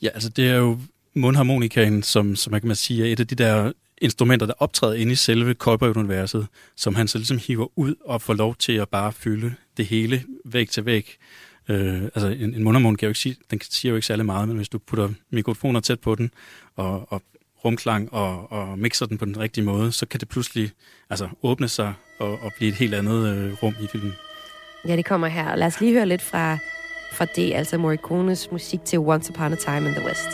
Ja, altså det er jo mundharmonikaen, som man kan sige er et af de der instrumenter, der optræder inde i selve Kuiper-universet, som han så ligesom hiver ud og får lov til at bare fylde det hele væg til væg. Altså en mundharmonika kan jo ikke sige, den siger jo ikke særlig meget, men hvis du putter mikrofoner tæt på den og rumklang og mixer den på den rigtige måde, så kan det pludselig altså åbne sig og blive et helt andet rum i filmen. Ja, det kommer her. Lad os lige høre lidt fra det, altså Morricones musik til Once Upon a Time in the West.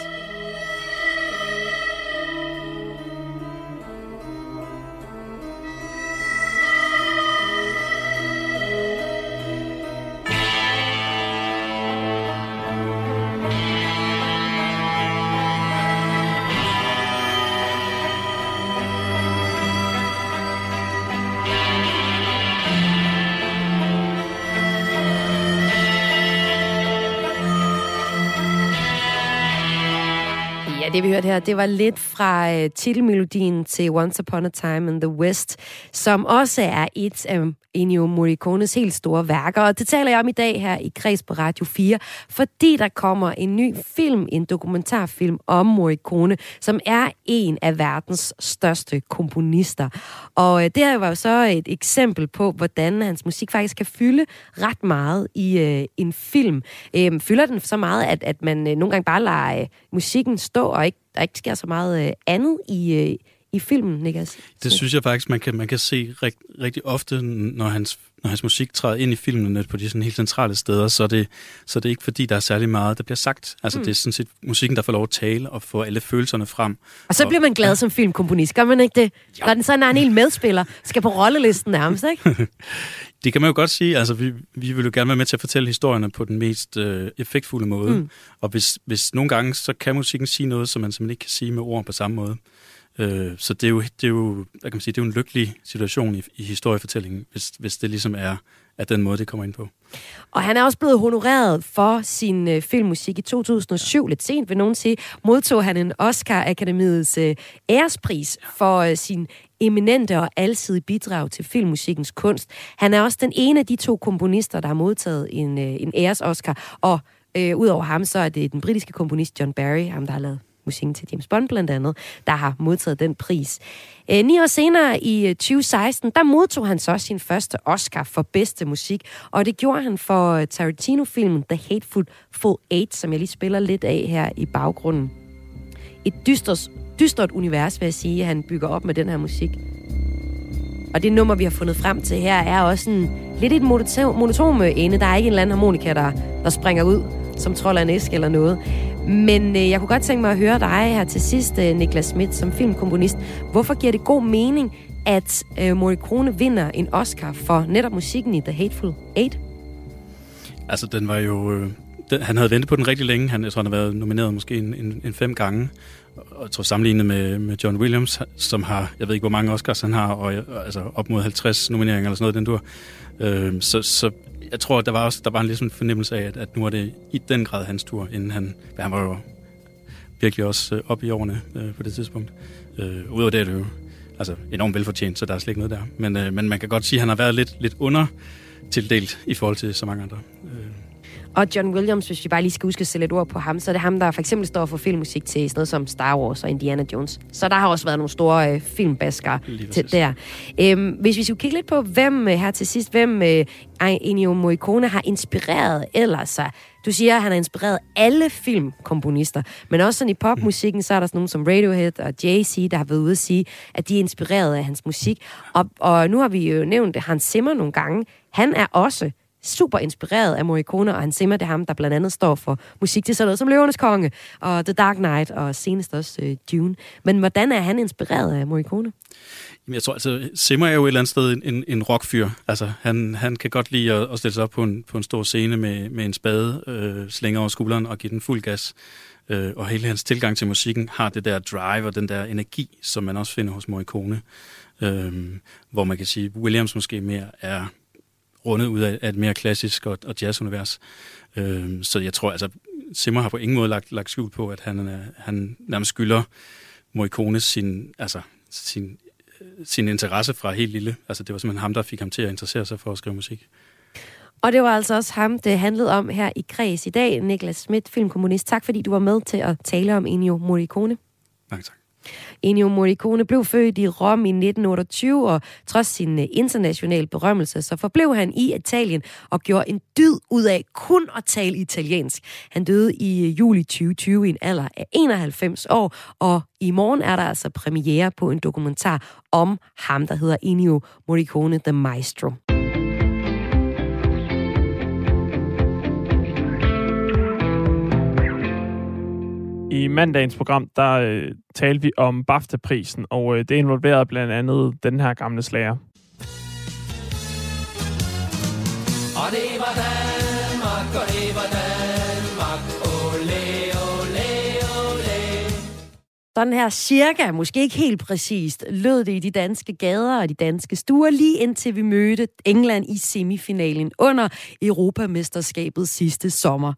Det vi hørte her, det var lidt fra titelmelodien til Once Upon a Time in the West, som også er et af Ennio Morricones helt store værker. Og det taler jeg om i dag her i Kræs på Radio 4, fordi der kommer en ny film, en dokumentarfilm om Morricone, som er en af verdens største komponister. Og det her var jo så et eksempel på, hvordan hans musik faktisk kan fylde ret meget i en film. Fylder den så meget, at man nogle gange bare lader musikken stå, og der ikke sker så meget andet i filmen, Niklas? Det synes jeg faktisk, man kan se rigtig ofte, når hans musik træder ind i filmen på de sådan helt centrale steder, så er det ikke fordi, der er særlig meget, der bliver sagt. Altså, det er sådan set musikken, der får lov at tale og få alle følelserne frem. Og så bliver man glad som filmkomponist, gør man ikke det? Ja. Når den sådan er en hel medspiller, skal på rollelisten nærmest, ikke? Det kan man jo godt sige. Altså, vi vil jo gerne være med til at fortælle historierne på den mest effektfulde måde. Og hvis nogle gange, så kan musikken sige noget, som man simpelthen ikke kan sige med ord på samme måde. Så det er jo, hvad kan man sige, det er jo en lykkelig situation i historiefortællingen, hvis det ligesom er af den måde, det kommer ind på. Og han er også blevet honoreret for sin filmmusik i 2007, lidt sent vil nogen sige, modtog han en Oscar-akademiets ærespris for sin eminente og alsidige bidrag til filmmusikkens kunst. Han er også den ene af de to komponister, der har modtaget en æres-Oscar, og udover ham, så er det den britiske komponist John Barry, ham der har lavet musikken til James Bond blandt andet, der har modtaget den pris. 9 år senere i 2016, der modtog han så sin første Oscar for bedste musik, og det gjorde han for Tarantino-filmen The Hateful Eight, som jeg lige spiller lidt af her i baggrunden. Et dystert univers, vil jeg sige, han bygger op med den her musik. Og det nummer, vi har fundet frem til her, er også lidt et monotome ende. Der er ikke en eller anden harmonika, der springer ud, som troller en æske eller noget. Men jeg kunne godt tænke mig at høre dig her til sidst, Niklas Schmidt, som filmkomponist. Hvorfor giver det god mening, at Morricone vinder en Oscar for netop musikken i The Hateful Eight? Altså, den var jo... han havde ventet på den rigtig længe. Jeg tror, han har været nomineret måske en 5 gange. Og jeg tror, sammenlignet med John Williams, som har... Jeg ved ikke, hvor mange Oscars han har, og altså op mod 50 nomineringer eller sådan noget, den tur. Så jeg tror, der var en ligesom fornemmelse af, at nu er det i den grad hans tur, inden han var jo virkelig også op i årene på det tidspunkt. Udover det er det jo altså enormt velfortjent, så der er slet ikke noget der. Men man kan godt sige, at han har været lidt undertildelt i forhold til så mange andre. Og John Williams, hvis vi bare lige skal huske at sætte et ord på ham, så er det ham, der for eksempel står for filmmusik til sådan noget som Star Wars og Indiana Jones. Så der har også været nogle store filmbaskere til der. Hvis vi skulle kigge lidt på, hvem Ennio Morricone har inspireret ellers sig. Du siger, at han har inspireret alle filmkomponister, men også sådan i popmusikken, så er der sådan nogen som Radiohead og Jay-Z, der har været ude at sige, at de er inspireret af hans musik. Og nu har vi jo nævnt Hans Zimmer nogle gange. Han er også super inspireret af Morricone, og Hans Zimmer, det er ham, der blandt andet står for musik til sådan noget som Løvernes Konge, og The Dark Knight, og senest også Dune. Men hvordan er han inspireret af Morricone? Jamen, jeg tror altså, Zimmer er jo et eller andet sted en rockfyr. Altså, han kan godt lide at stille sig op på en stor scene med en spade, slænger over skulderen og give den fuld gas. Og hele hans tilgang til musikken har det der drive og den der energi, som man også finder hos Morricone. Hvor man kan sige, Williams måske mere er rundet ud af et mere klassisk og jazzunivers. Så jeg tror, altså Zimmer har på ingen måde lagt skjul på, at han nærmest skylder Morricone sin interesse fra helt lille. Altså det var simpelthen ham, der fik ham til at interessere sig for at skrive musik. Og det var altså også ham, det handlede om her i Kræs i dag. Niklas Schmidt, filmkommunist. Tak fordi du var med til at tale om Ennio Morricone. Mange tak. Ennio Morricone blev født i Rom i 1928, og trods sin internationale berømmelse, så forblev han i Italien og gjorde en dyd ud af kun at tale italiensk. Han døde i juli 2020 i en alder af 91 år, og i morgen er der altså premiere på en dokumentar om ham, der hedder Ennio Morricone, The Maestro. I mandagens program, der talte vi om BAFTA-prisen, og det involverede blandt andet den her gamle slager. Og det var Danmark, og det var Danmark, ole, ole, ole. Sådan her cirka, måske ikke helt præcist, lød det i de danske gader og de danske stuer, lige indtil vi mødte England i semifinalen under Europamesterskabet sidste sommer.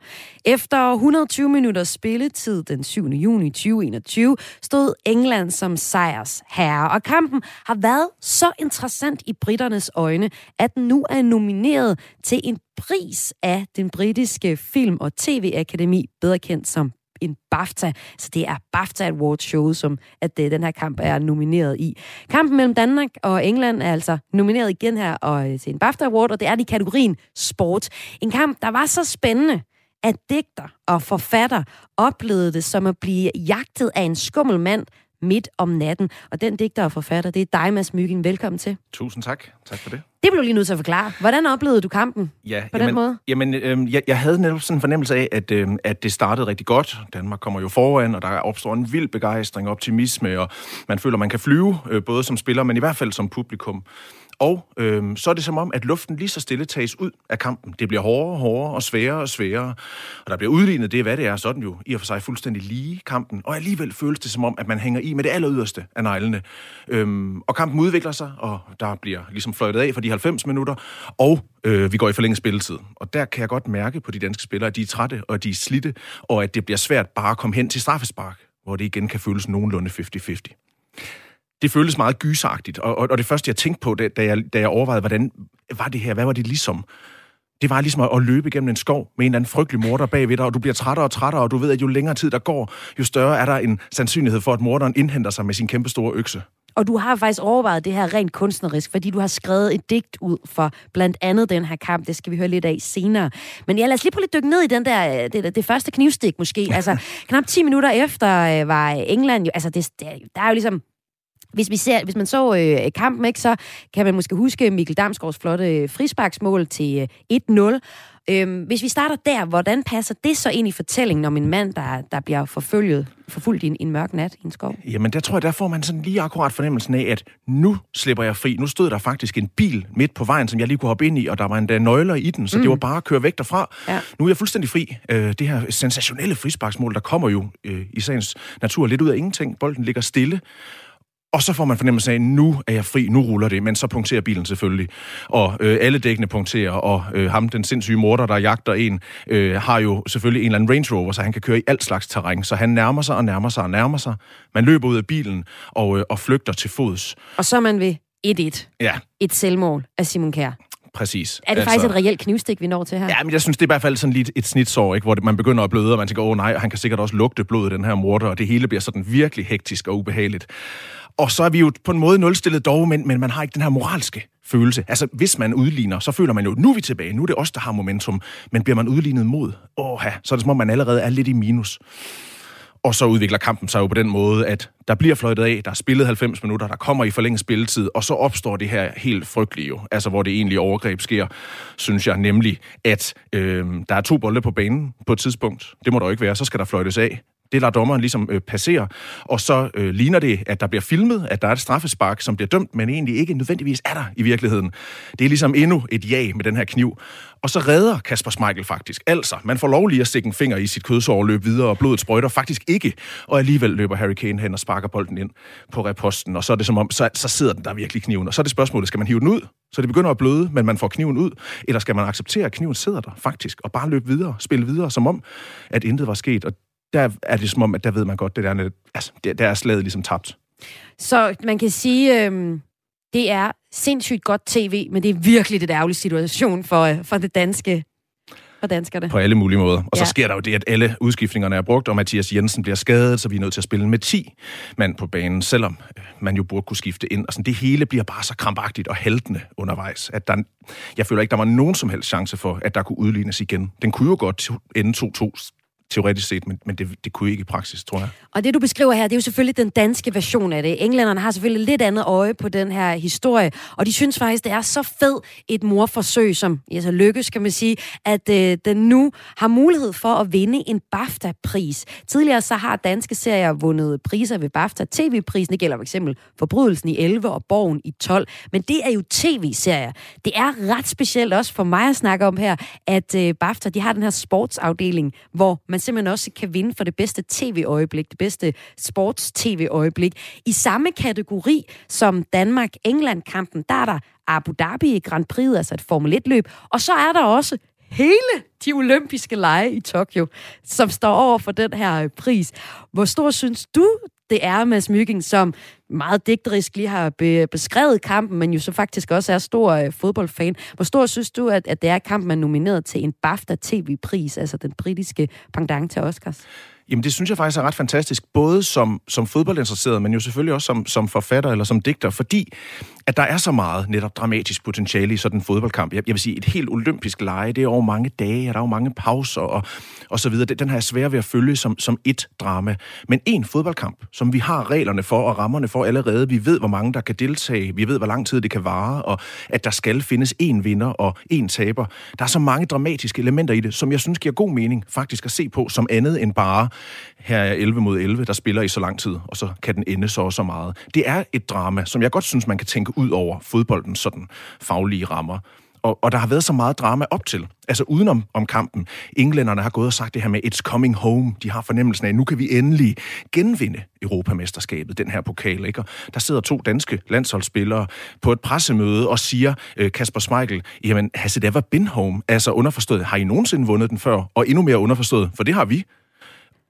Efter 120 minutters spilletid den 7. juni 2021 stod England som sejrsherre, og kampen har været så interessant i briternes øjne, at den nu er nomineret til en pris af den britiske film- og tv-akademi, bedre kendt som en BAFTA. Så det er BAFTA Awards show, som at den her kamp er nomineret i. Kampen mellem Danmark og England er altså nomineret igen her og til en BAFTA Award, og det er i kategorien sport. En kamp, der var så spændende, at digter og forfatter oplevede det som at blive jagtet af en skummel mand midt om natten. Og den digter og forfatter, det er dig, Mads Mygind. Velkommen til. Tusind tak. Tak for det. Det blev lige nødt til at forklare. Hvordan oplevede du kampen den måde? Jeg havde netop sådan en fornemmelse af, at det startede rigtig godt. Danmark kommer jo foran, og der opstår en vild begejstring og optimisme, og man føler, man kan flyve, både som spiller, men i hvert fald som publikum. Og så er det som om, at luften lige så stille tages ud af kampen. Det bliver hårdere og hårdere og sværere og sværere. Og der bliver udlignet det, hvad det er. Sådan jo i og for sig fuldstændig lige kampen. Og alligevel føles det som om, at man hænger i med det alleryderste af neglene. Og kampen udvikler sig, og der bliver ligesom fløjtet af for de 90 minutter. Og vi går i forlænget spilletid. Og der kan jeg godt mærke på de danske spillere, at de er trætte og de er slidte. Og at det bliver svært bare at komme hen til straffespark, hvor det igen kan føles nogenlunde 50-50. Det føltes meget gyseragtigt, og det første, jeg tænkte på, da jeg overvejede, hvordan var det her, hvad var det ligesom? Det var ligesom at løbe gennem en skov med en eller anden frygtelig morder bagved dig, og du bliver trættere og trættere, og du ved, at jo længere tid der går, jo større er der en sandsynlighed for, at morderen indhenter sig med sin kæmpe store økse. Og du har faktisk overvejet det her rent kunstnerisk, fordi du har skrevet et digt ud for blandt andet den her kamp. Det skal vi høre lidt af senere. Men ja, lad os lige prøve lidt dykke ned i den der, det første knivstik måske. Altså, knap 10 minutter efter var England jo, altså der er jo ligesom. Hvis man så kampen, ikke, så kan man måske huske Mikkel Damsgaards flotte frisparksmål til 1-0. Hvis vi starter der, hvordan passer det så ind i fortællingen om en mand, der bliver forfulgt i en mørk nat i en skov? Jamen, der tror jeg, der får man sådan lige akkurat fornemmelsen af, at nu slipper jeg fri. Nu stod der faktisk en bil midt på vejen, som jeg lige kunne hoppe ind i, og der var endda nøgler i den, så det var bare at køre væk derfra. Ja. Nu er jeg fuldstændig fri. Det her sensationelle frisparksmål, der kommer jo i sagens natur lidt ud af ingenting. Bolden ligger stille. Og så får man fornemmelsen af, at nu er jeg fri, nu ruller det, men så punkterer bilen selvfølgelig. Og alle dækkene punkterer, og ham, den sindssyge morder, der jagter en, har jo selvfølgelig en eller anden Range Rover, så han kan køre i alt slags terræn. Så han nærmer sig og nærmer sig og nærmer sig. Man løber ud af bilen og flygter til fods. Og så er man ved 1-1. Ja. Et selvmål af Simon Kjær. præcis. Er det faktisk et reelt knivstik, vi når til her? Ja, men jeg synes, det er i hvert fald sådan lidt et snitsår, ikke? Hvor man begynder at bløde, og man tænker, åh nej, han kan sikkert også lugte blodet, den her morder, og det hele bliver sådan virkelig hektisk og ubehageligt. Og så er vi jo på en måde nulstillet dog, men man har ikke den her moralske følelse. Altså, hvis man udligner, så føler man jo, nu er vi tilbage, nu er det os, der har momentum. Men bliver man udlignet mod, så er det som om, man allerede er lidt i minus. Og så udvikler kampen sig jo på den måde, at der bliver fløjtet af, der er spillet 90 minutter, der kommer i forlænget spilletid, og så opstår det her helt frygtelige jo, altså hvor det egentlige overgreb sker, synes jeg nemlig, at der er 2 bolde på banen på et tidspunkt. Det må der jo ikke være, så skal der fløjtes af. Det lader dommeren ligesom passere, og så ligner det, at der bliver filmet, at der er et straffespark, som bliver dømt, men egentlig ikke nødvendigvis er der i virkeligheden. Det er ligesom endnu et ja med den her kniv. Og så redder Kasper Schmeichel faktisk. Altså, man får lov lige at stikke en finger i sit kødsår og løbe videre, og blodet sprøjter faktisk ikke. Og alligevel løber Harry Kane hen og sparker bolden ind på reposten, og så er det som om, så sidder den der virkelig kniven. Og så er det spørgsmålet, skal man hive den ud? Så det begynder at bløde, men man får kniven ud. Eller skal man acceptere, at kniven sidder der faktisk, og bare løbe videre, spille videre, som om, at intet var sket, og der er det som om, at der ved man godt, det der, altså, der er slaget ligesom tabt. Så man kan sige, det er sindssygt godt tv, men det er virkelig det ærgerlige situation for det danske, for danskerne. På alle mulige måder. Og så sker der jo det, at alle udskiftningerne er brugt, og Mathias Jensen bliver skadet, så vi er nødt til at spille med 10 mand på banen, selvom man jo burde kunne skifte ind. Og sådan, det hele bliver bare så krampagtigt og haltende undervejs, at jeg føler ikke, der var nogen som helst chance for, at der kunne udlignes igen. Den kunne jo godt ende 2-2 teoretisk set, men det kunne ikke i praksis, tror jeg. Og det, du beskriver her, det er jo selvfølgelig den danske version af det. Englænderne har selvfølgelig lidt andet øje på den her historie, og de synes faktisk, det er så fed et morforsøg, som altså lykkes, kan man sige, at den nu har mulighed for at vinde en BAFTA-pris. Tidligere så har danske serier vundet priser ved BAFTA. TV-prisen, det gælder for eksempel Forbrydelsen i 11 og Borgen i 12, men det er jo tv-serier. Det er ret specielt også for mig at snakke om her, at BAFTA, de har den her sportsafdeling, hvor man simpelthen også kan vinde for det bedste tv-øjeblik, det bedste sports-tv-øjeblik. I samme kategori som Danmark-England-kampen, der er der Abu Dhabi Grand Prix, altså et Formel 1-løb, og så er der også hele de olympiske lege i Tokyo, som står over for den her pris. Hvor stor synes du, det er, Mads Mygind, som meget digterisk lige har beskrevet kampen, men jo så faktisk også er stor fodboldfan. Hvor stor synes du, at det er kampen, man er nomineret til en BAFTA-TV-pris, altså den britiske pendant til Oscars? Jamen det synes jeg faktisk er ret fantastisk, både som fodboldinteresseret, men jo selvfølgelig også som forfatter eller som digter, fordi at der er så meget netop dramatisk potentiale i sådan en fodboldkamp. Jeg vil sige, et helt olympisk lege, det er over mange dage, og der er jo mange pauser og så videre. Den her er svær ved at følge som et drama. Men en fodboldkamp, som vi har reglerne for og rammerne for allerede, vi ved, hvor mange der kan deltage, vi ved, hvor lang tid det kan vare, og at der skal findes en vinder og en taber. Der er så mange dramatiske elementer i det, som jeg synes giver god mening faktisk at se på som andet end bare her er 11 mod 11, der spiller i så lang tid, og så kan den ende så og så meget. Det er et drama, som jeg godt synes, man kan tænke ud over fodboldens sådan faglige rammer. Og der har været så meget drama op til, altså udenom om kampen. Englænderne har gået og sagt det her med, it's coming home. De har fornemmelsen af, at nu kan vi endelig genvinde Europamesterskabet, den her pokal, ikke? Og der sidder 2 danske landsholdsspillere på et pressemøde og siger, Kasper Schmeichel, jamen, has it ever been home? Altså underforstået, har I nogensinde vundet den før? Og endnu mere underforstået, for det har vi.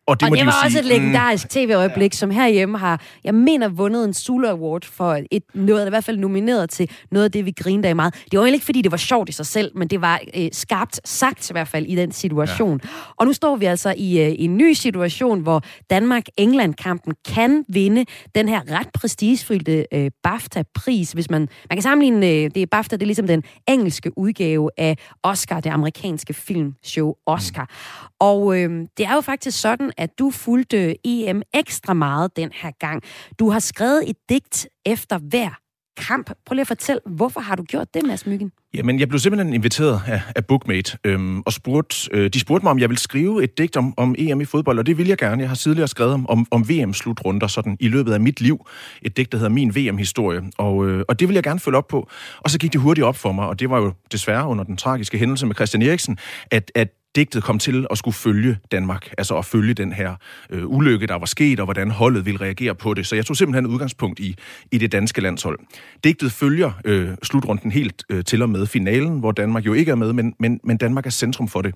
Og det var også et legendarisk tv-øjeblik, som herhjemme har, jeg mener, vundet en Sula Award for noget, der i hvert fald nomineret til noget af det, vi grinede af meget. Det var egentlig ikke, fordi det var sjovt i sig selv, men det var skarpt sagt i hvert fald i den situation. Ja. Og nu står vi altså i en ny situation, hvor Danmark-England-kampen kan vinde den her ret prestigefyldte BAFTA-pris. Hvis man kan sammenligne, det er BAFTA, det er ligesom den engelske udgave af Oscar, det amerikanske filmshow Oscar. Og det er jo faktisk sådan, at du fulgte EM ekstra meget den her gang. Du har skrevet et digt efter hver kamp. Prøv lige at fortælle, hvorfor har du gjort det, Mads Mygind? Jamen, jeg blev simpelthen inviteret af Bookmate, og de spurgte mig, om jeg ville skrive et digt om EM i fodbold, og det vil jeg gerne. Jeg har tidligere skrevet om VM-slutrunder sådan i løbet af mit liv. Et digt, der hedder Min VM-historie, og det vil jeg gerne følge op på. Og så gik det hurtigt op for mig, og det var jo desværre under den tragiske hændelse med Christian Eriksen, at digtet kom til at skulle følge Danmark, altså at følge den her ulykke, der var sket, og hvordan holdet ville reagere på det. Så jeg tog simpelthen udgangspunkt i det danske landshold. Digtet følger slutrunden helt til og med finalen, hvor Danmark jo ikke er med, men Danmark er centrum for det.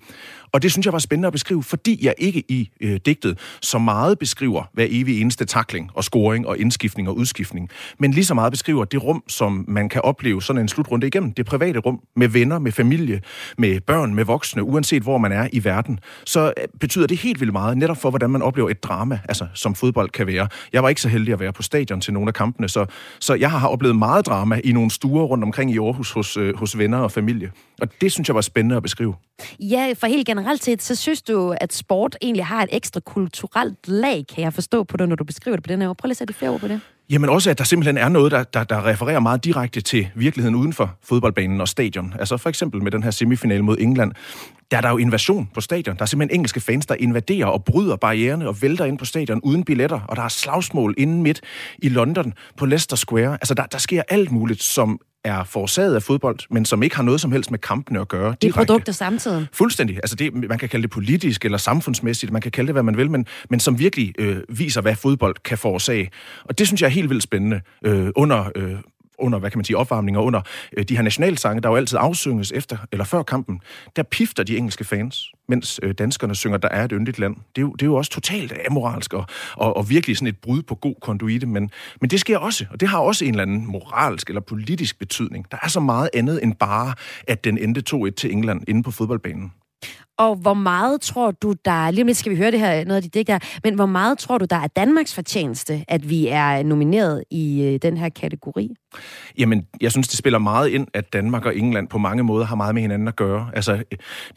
Og det synes jeg var spændende at beskrive, fordi jeg ikke i digtet så meget beskriver hver evig eneste tackling og scoring og indskiftning og udskiftning, men lige så meget beskriver det rum, som man kan opleve sådan en slutrunde igennem, det private rum med venner, med familie, med børn, med voksne, uanset hvor man er i verden, så betyder det helt vildt meget, netop for, hvordan man oplever et drama, altså som fodbold kan være. Jeg var ikke så heldig at være på stadion til nogle af kampene, så jeg har oplevet meget drama i nogle stuer rundt omkring i Aarhus hos venner og familie. Og det synes jeg var spændende at beskrive. Ja, for helt generelt set, så synes du, at sport egentlig har et ekstra kulturelt lag, kan jeg forstå på det, når du beskriver det på den her år. Prøv lige at sætte flere ord på det. Jamen også, at der simpelthen er noget, der refererer meget direkte til virkeligheden uden for fodboldbanen og stadion. Altså for eksempel med den her semifinale mod England, der er jo invasion på stadion. Der er simpelthen engelske fans, der invaderer og bryder barriererne og vælter ind på stadion uden billetter, og der er slagsmål inde midt i London på Leicester Square. Altså der sker alt muligt, som er forårsaget af fodbold, men som ikke har noget som helst med kampene at gøre. Det er produkter samtidig. Fuldstændig. Altså det, man kan kalde det politisk eller samfundsmæssigt, man kan kalde det, hvad man vil, men som virkelig viser, hvad fodbold kan forårsage. Og det synes jeg er helt vildt spændende under, hvad kan man sige, opvarmning og under de her nationalsange, der jo altid afsynges efter eller før kampen, der pifter de engelske fans, mens danskerne synger, der er et yndigt land. Det er jo også totalt amoralsk og virkelig sådan et brud på god konduite, men det sker også, og det har også en eller anden moralsk eller politisk betydning. Der er så meget andet end bare, at den endte 2-1 til England inde på fodboldbanen. Og hvor meget tror du, der... Lige om lidt skal vi høre det her, noget af de digter, men hvor meget tror du, der er Danmarks fortjeneste, at vi er nomineret i den her kategori? Jamen, jeg synes, det spiller meget ind, at Danmark og England på mange måder har meget med hinanden at gøre. Altså,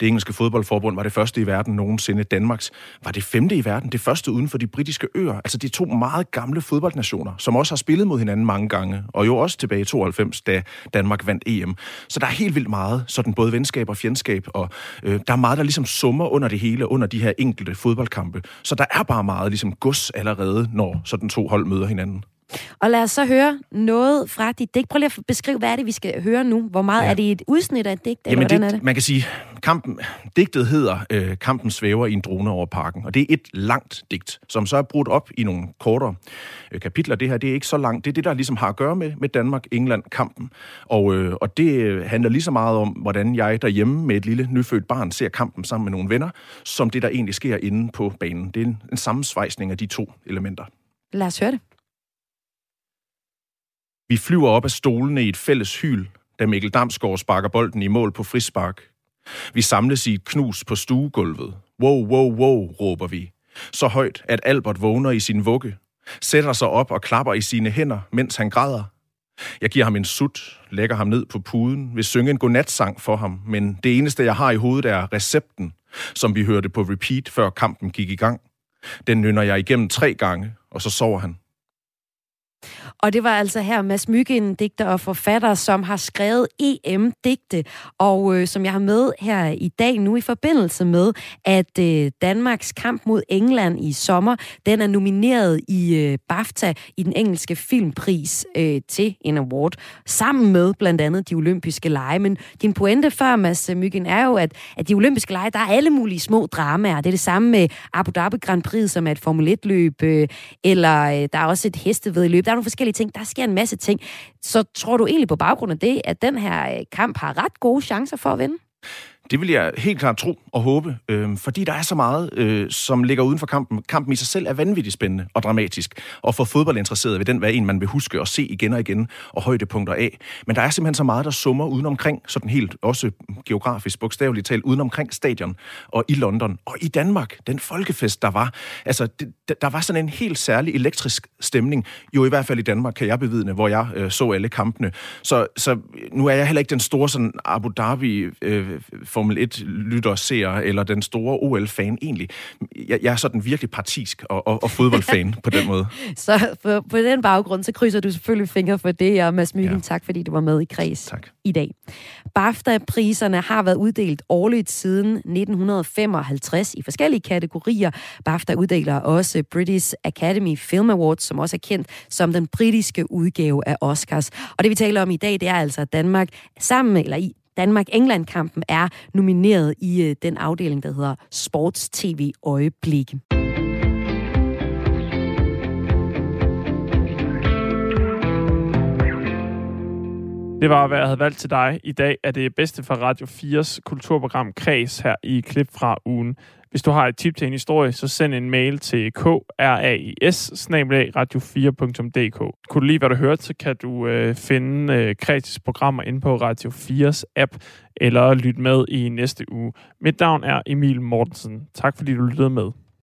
det engelske fodboldforbund var det første i verden nogensinde. Danmarks var det 5. i verden, det første uden for de britiske øer. Altså, de to meget gamle fodboldnationer, som også har spillet mod hinanden mange gange, og jo også tilbage i 92, da Danmark vandt EM. Så der er helt vildt meget, sådan både venskab og fjendskab, og der er meget, der ligesom summer under det hele, under de her enkelte fodboldkampe. Så der er bare meget ligesom gods allerede, når sådan to hold møder hinanden. Og lad os så høre noget fra dit digt. Prøv lige at beskrive, hvad er det, vi skal høre nu? Hvor meget er det et udsnit af et digt? Eller hvordan er det? Man kan sige, digtet hedder Kampen svæver i en drone over parken. Og det er et langt digt, som så er brudt op i nogle kortere kapitler. Det her, det er ikke så langt. Det er det, der ligesom har at gøre med Danmark, England, kampen. Og det handler lige så meget om, hvordan jeg derhjemme med et lille nyfødt barn ser kampen sammen med nogle venner, som det, der egentlig sker inde på banen. Det er en sammensvejsning af de to elementer. Lad os høre det. Vi flyver op af stolene i et fælles hyl, da Mikkel Damsgaard sparker bolden i mål på frispark. Vi samles i et knus på stuegulvet. Wow, wow, wow, råber vi. Så højt, at Albert vågner i sin vugge, sætter sig op og klapper i sine hænder, mens han græder. Jeg giver ham en sut, lægger ham ned på puden, vil synge en godnatsang for ham, men det eneste, jeg har i hovedet, er recepten, som vi hørte på repeat, før kampen gik i gang. Den nynner jeg igennem 3 gange, og så sover han. Og det var altså her Mads Mygind, digter og forfatter, som har skrevet EM-digte, og som jeg har med her i dag nu i forbindelse med, at Danmarks kamp mod England i sommer, den er nomineret i BAFTA i den engelske filmpris til en award, sammen med blandt andet de olympiske lege. Men din pointe før, Mads Mygind, er jo, at de olympiske lege, der er alle mulige små dramaer. Det er det samme med Abu Dhabi Grand Prix, som er et Formel 1-løb, eller der er også et hestevæddeløb. Der er nogle forskellige ting. Der sker en masse ting. Så tror du egentlig på baggrund af det, at den her kamp har ret gode chancer for at vinde? Det vil jeg helt klart tro og håbe, fordi der er så meget, som ligger uden for kampen. Kampen i sig selv er vanvittigt spændende og dramatisk, og for fodboldinteresserede vil den være en, man vil huske og se igen og igen, og højdepunkter af. Men der er simpelthen så meget, der summer udenomkring, sådan helt også geografisk, bogstaveligt talt, udenomkring stadion og i London og i Danmark. Den folkefest, der var, altså der var sådan en helt særlig elektrisk stemning, jo i hvert fald i Danmark, kan jeg bevidne, hvor jeg så alle kampene. Så nu er jeg heller ikke den store sådan Abu Dhabi Formel 1-lytter, seer eller den store OL-fan egentlig. Jeg er sådan virkelig partisk og fodboldfan på den måde. Så på den baggrund, så krydser du selvfølgelig fingre for det, og Mads Mygind, tak fordi du var med i Kræs i dag. BAFTA-priserne har været uddelt årligt siden 1955 i forskellige kategorier. BAFTA uddeler også British Academy Film Awards, som også er kendt som den britiske udgave af Oscars. Og det vi taler om i dag, det er altså Danmark sammen med, eller i Danmark-England-kampen er nomineret i den afdeling, der hedder Sports-TV-øjeblikke. Det var, hvad jeg havde valgt til dig i dag, er det bedste fra Radio 4's kulturprogram Kræs her i klip fra ugen. Hvis du har et tip til en historie, så send en mail til kræs@radio4.dk. Kunne du lide, hvad du hørte, så kan du finde Kræs' programmer inde på Radio 4's app, eller lytte med i næste uge. Mit navn er Emil Mortensen. Tak fordi du lyttede med.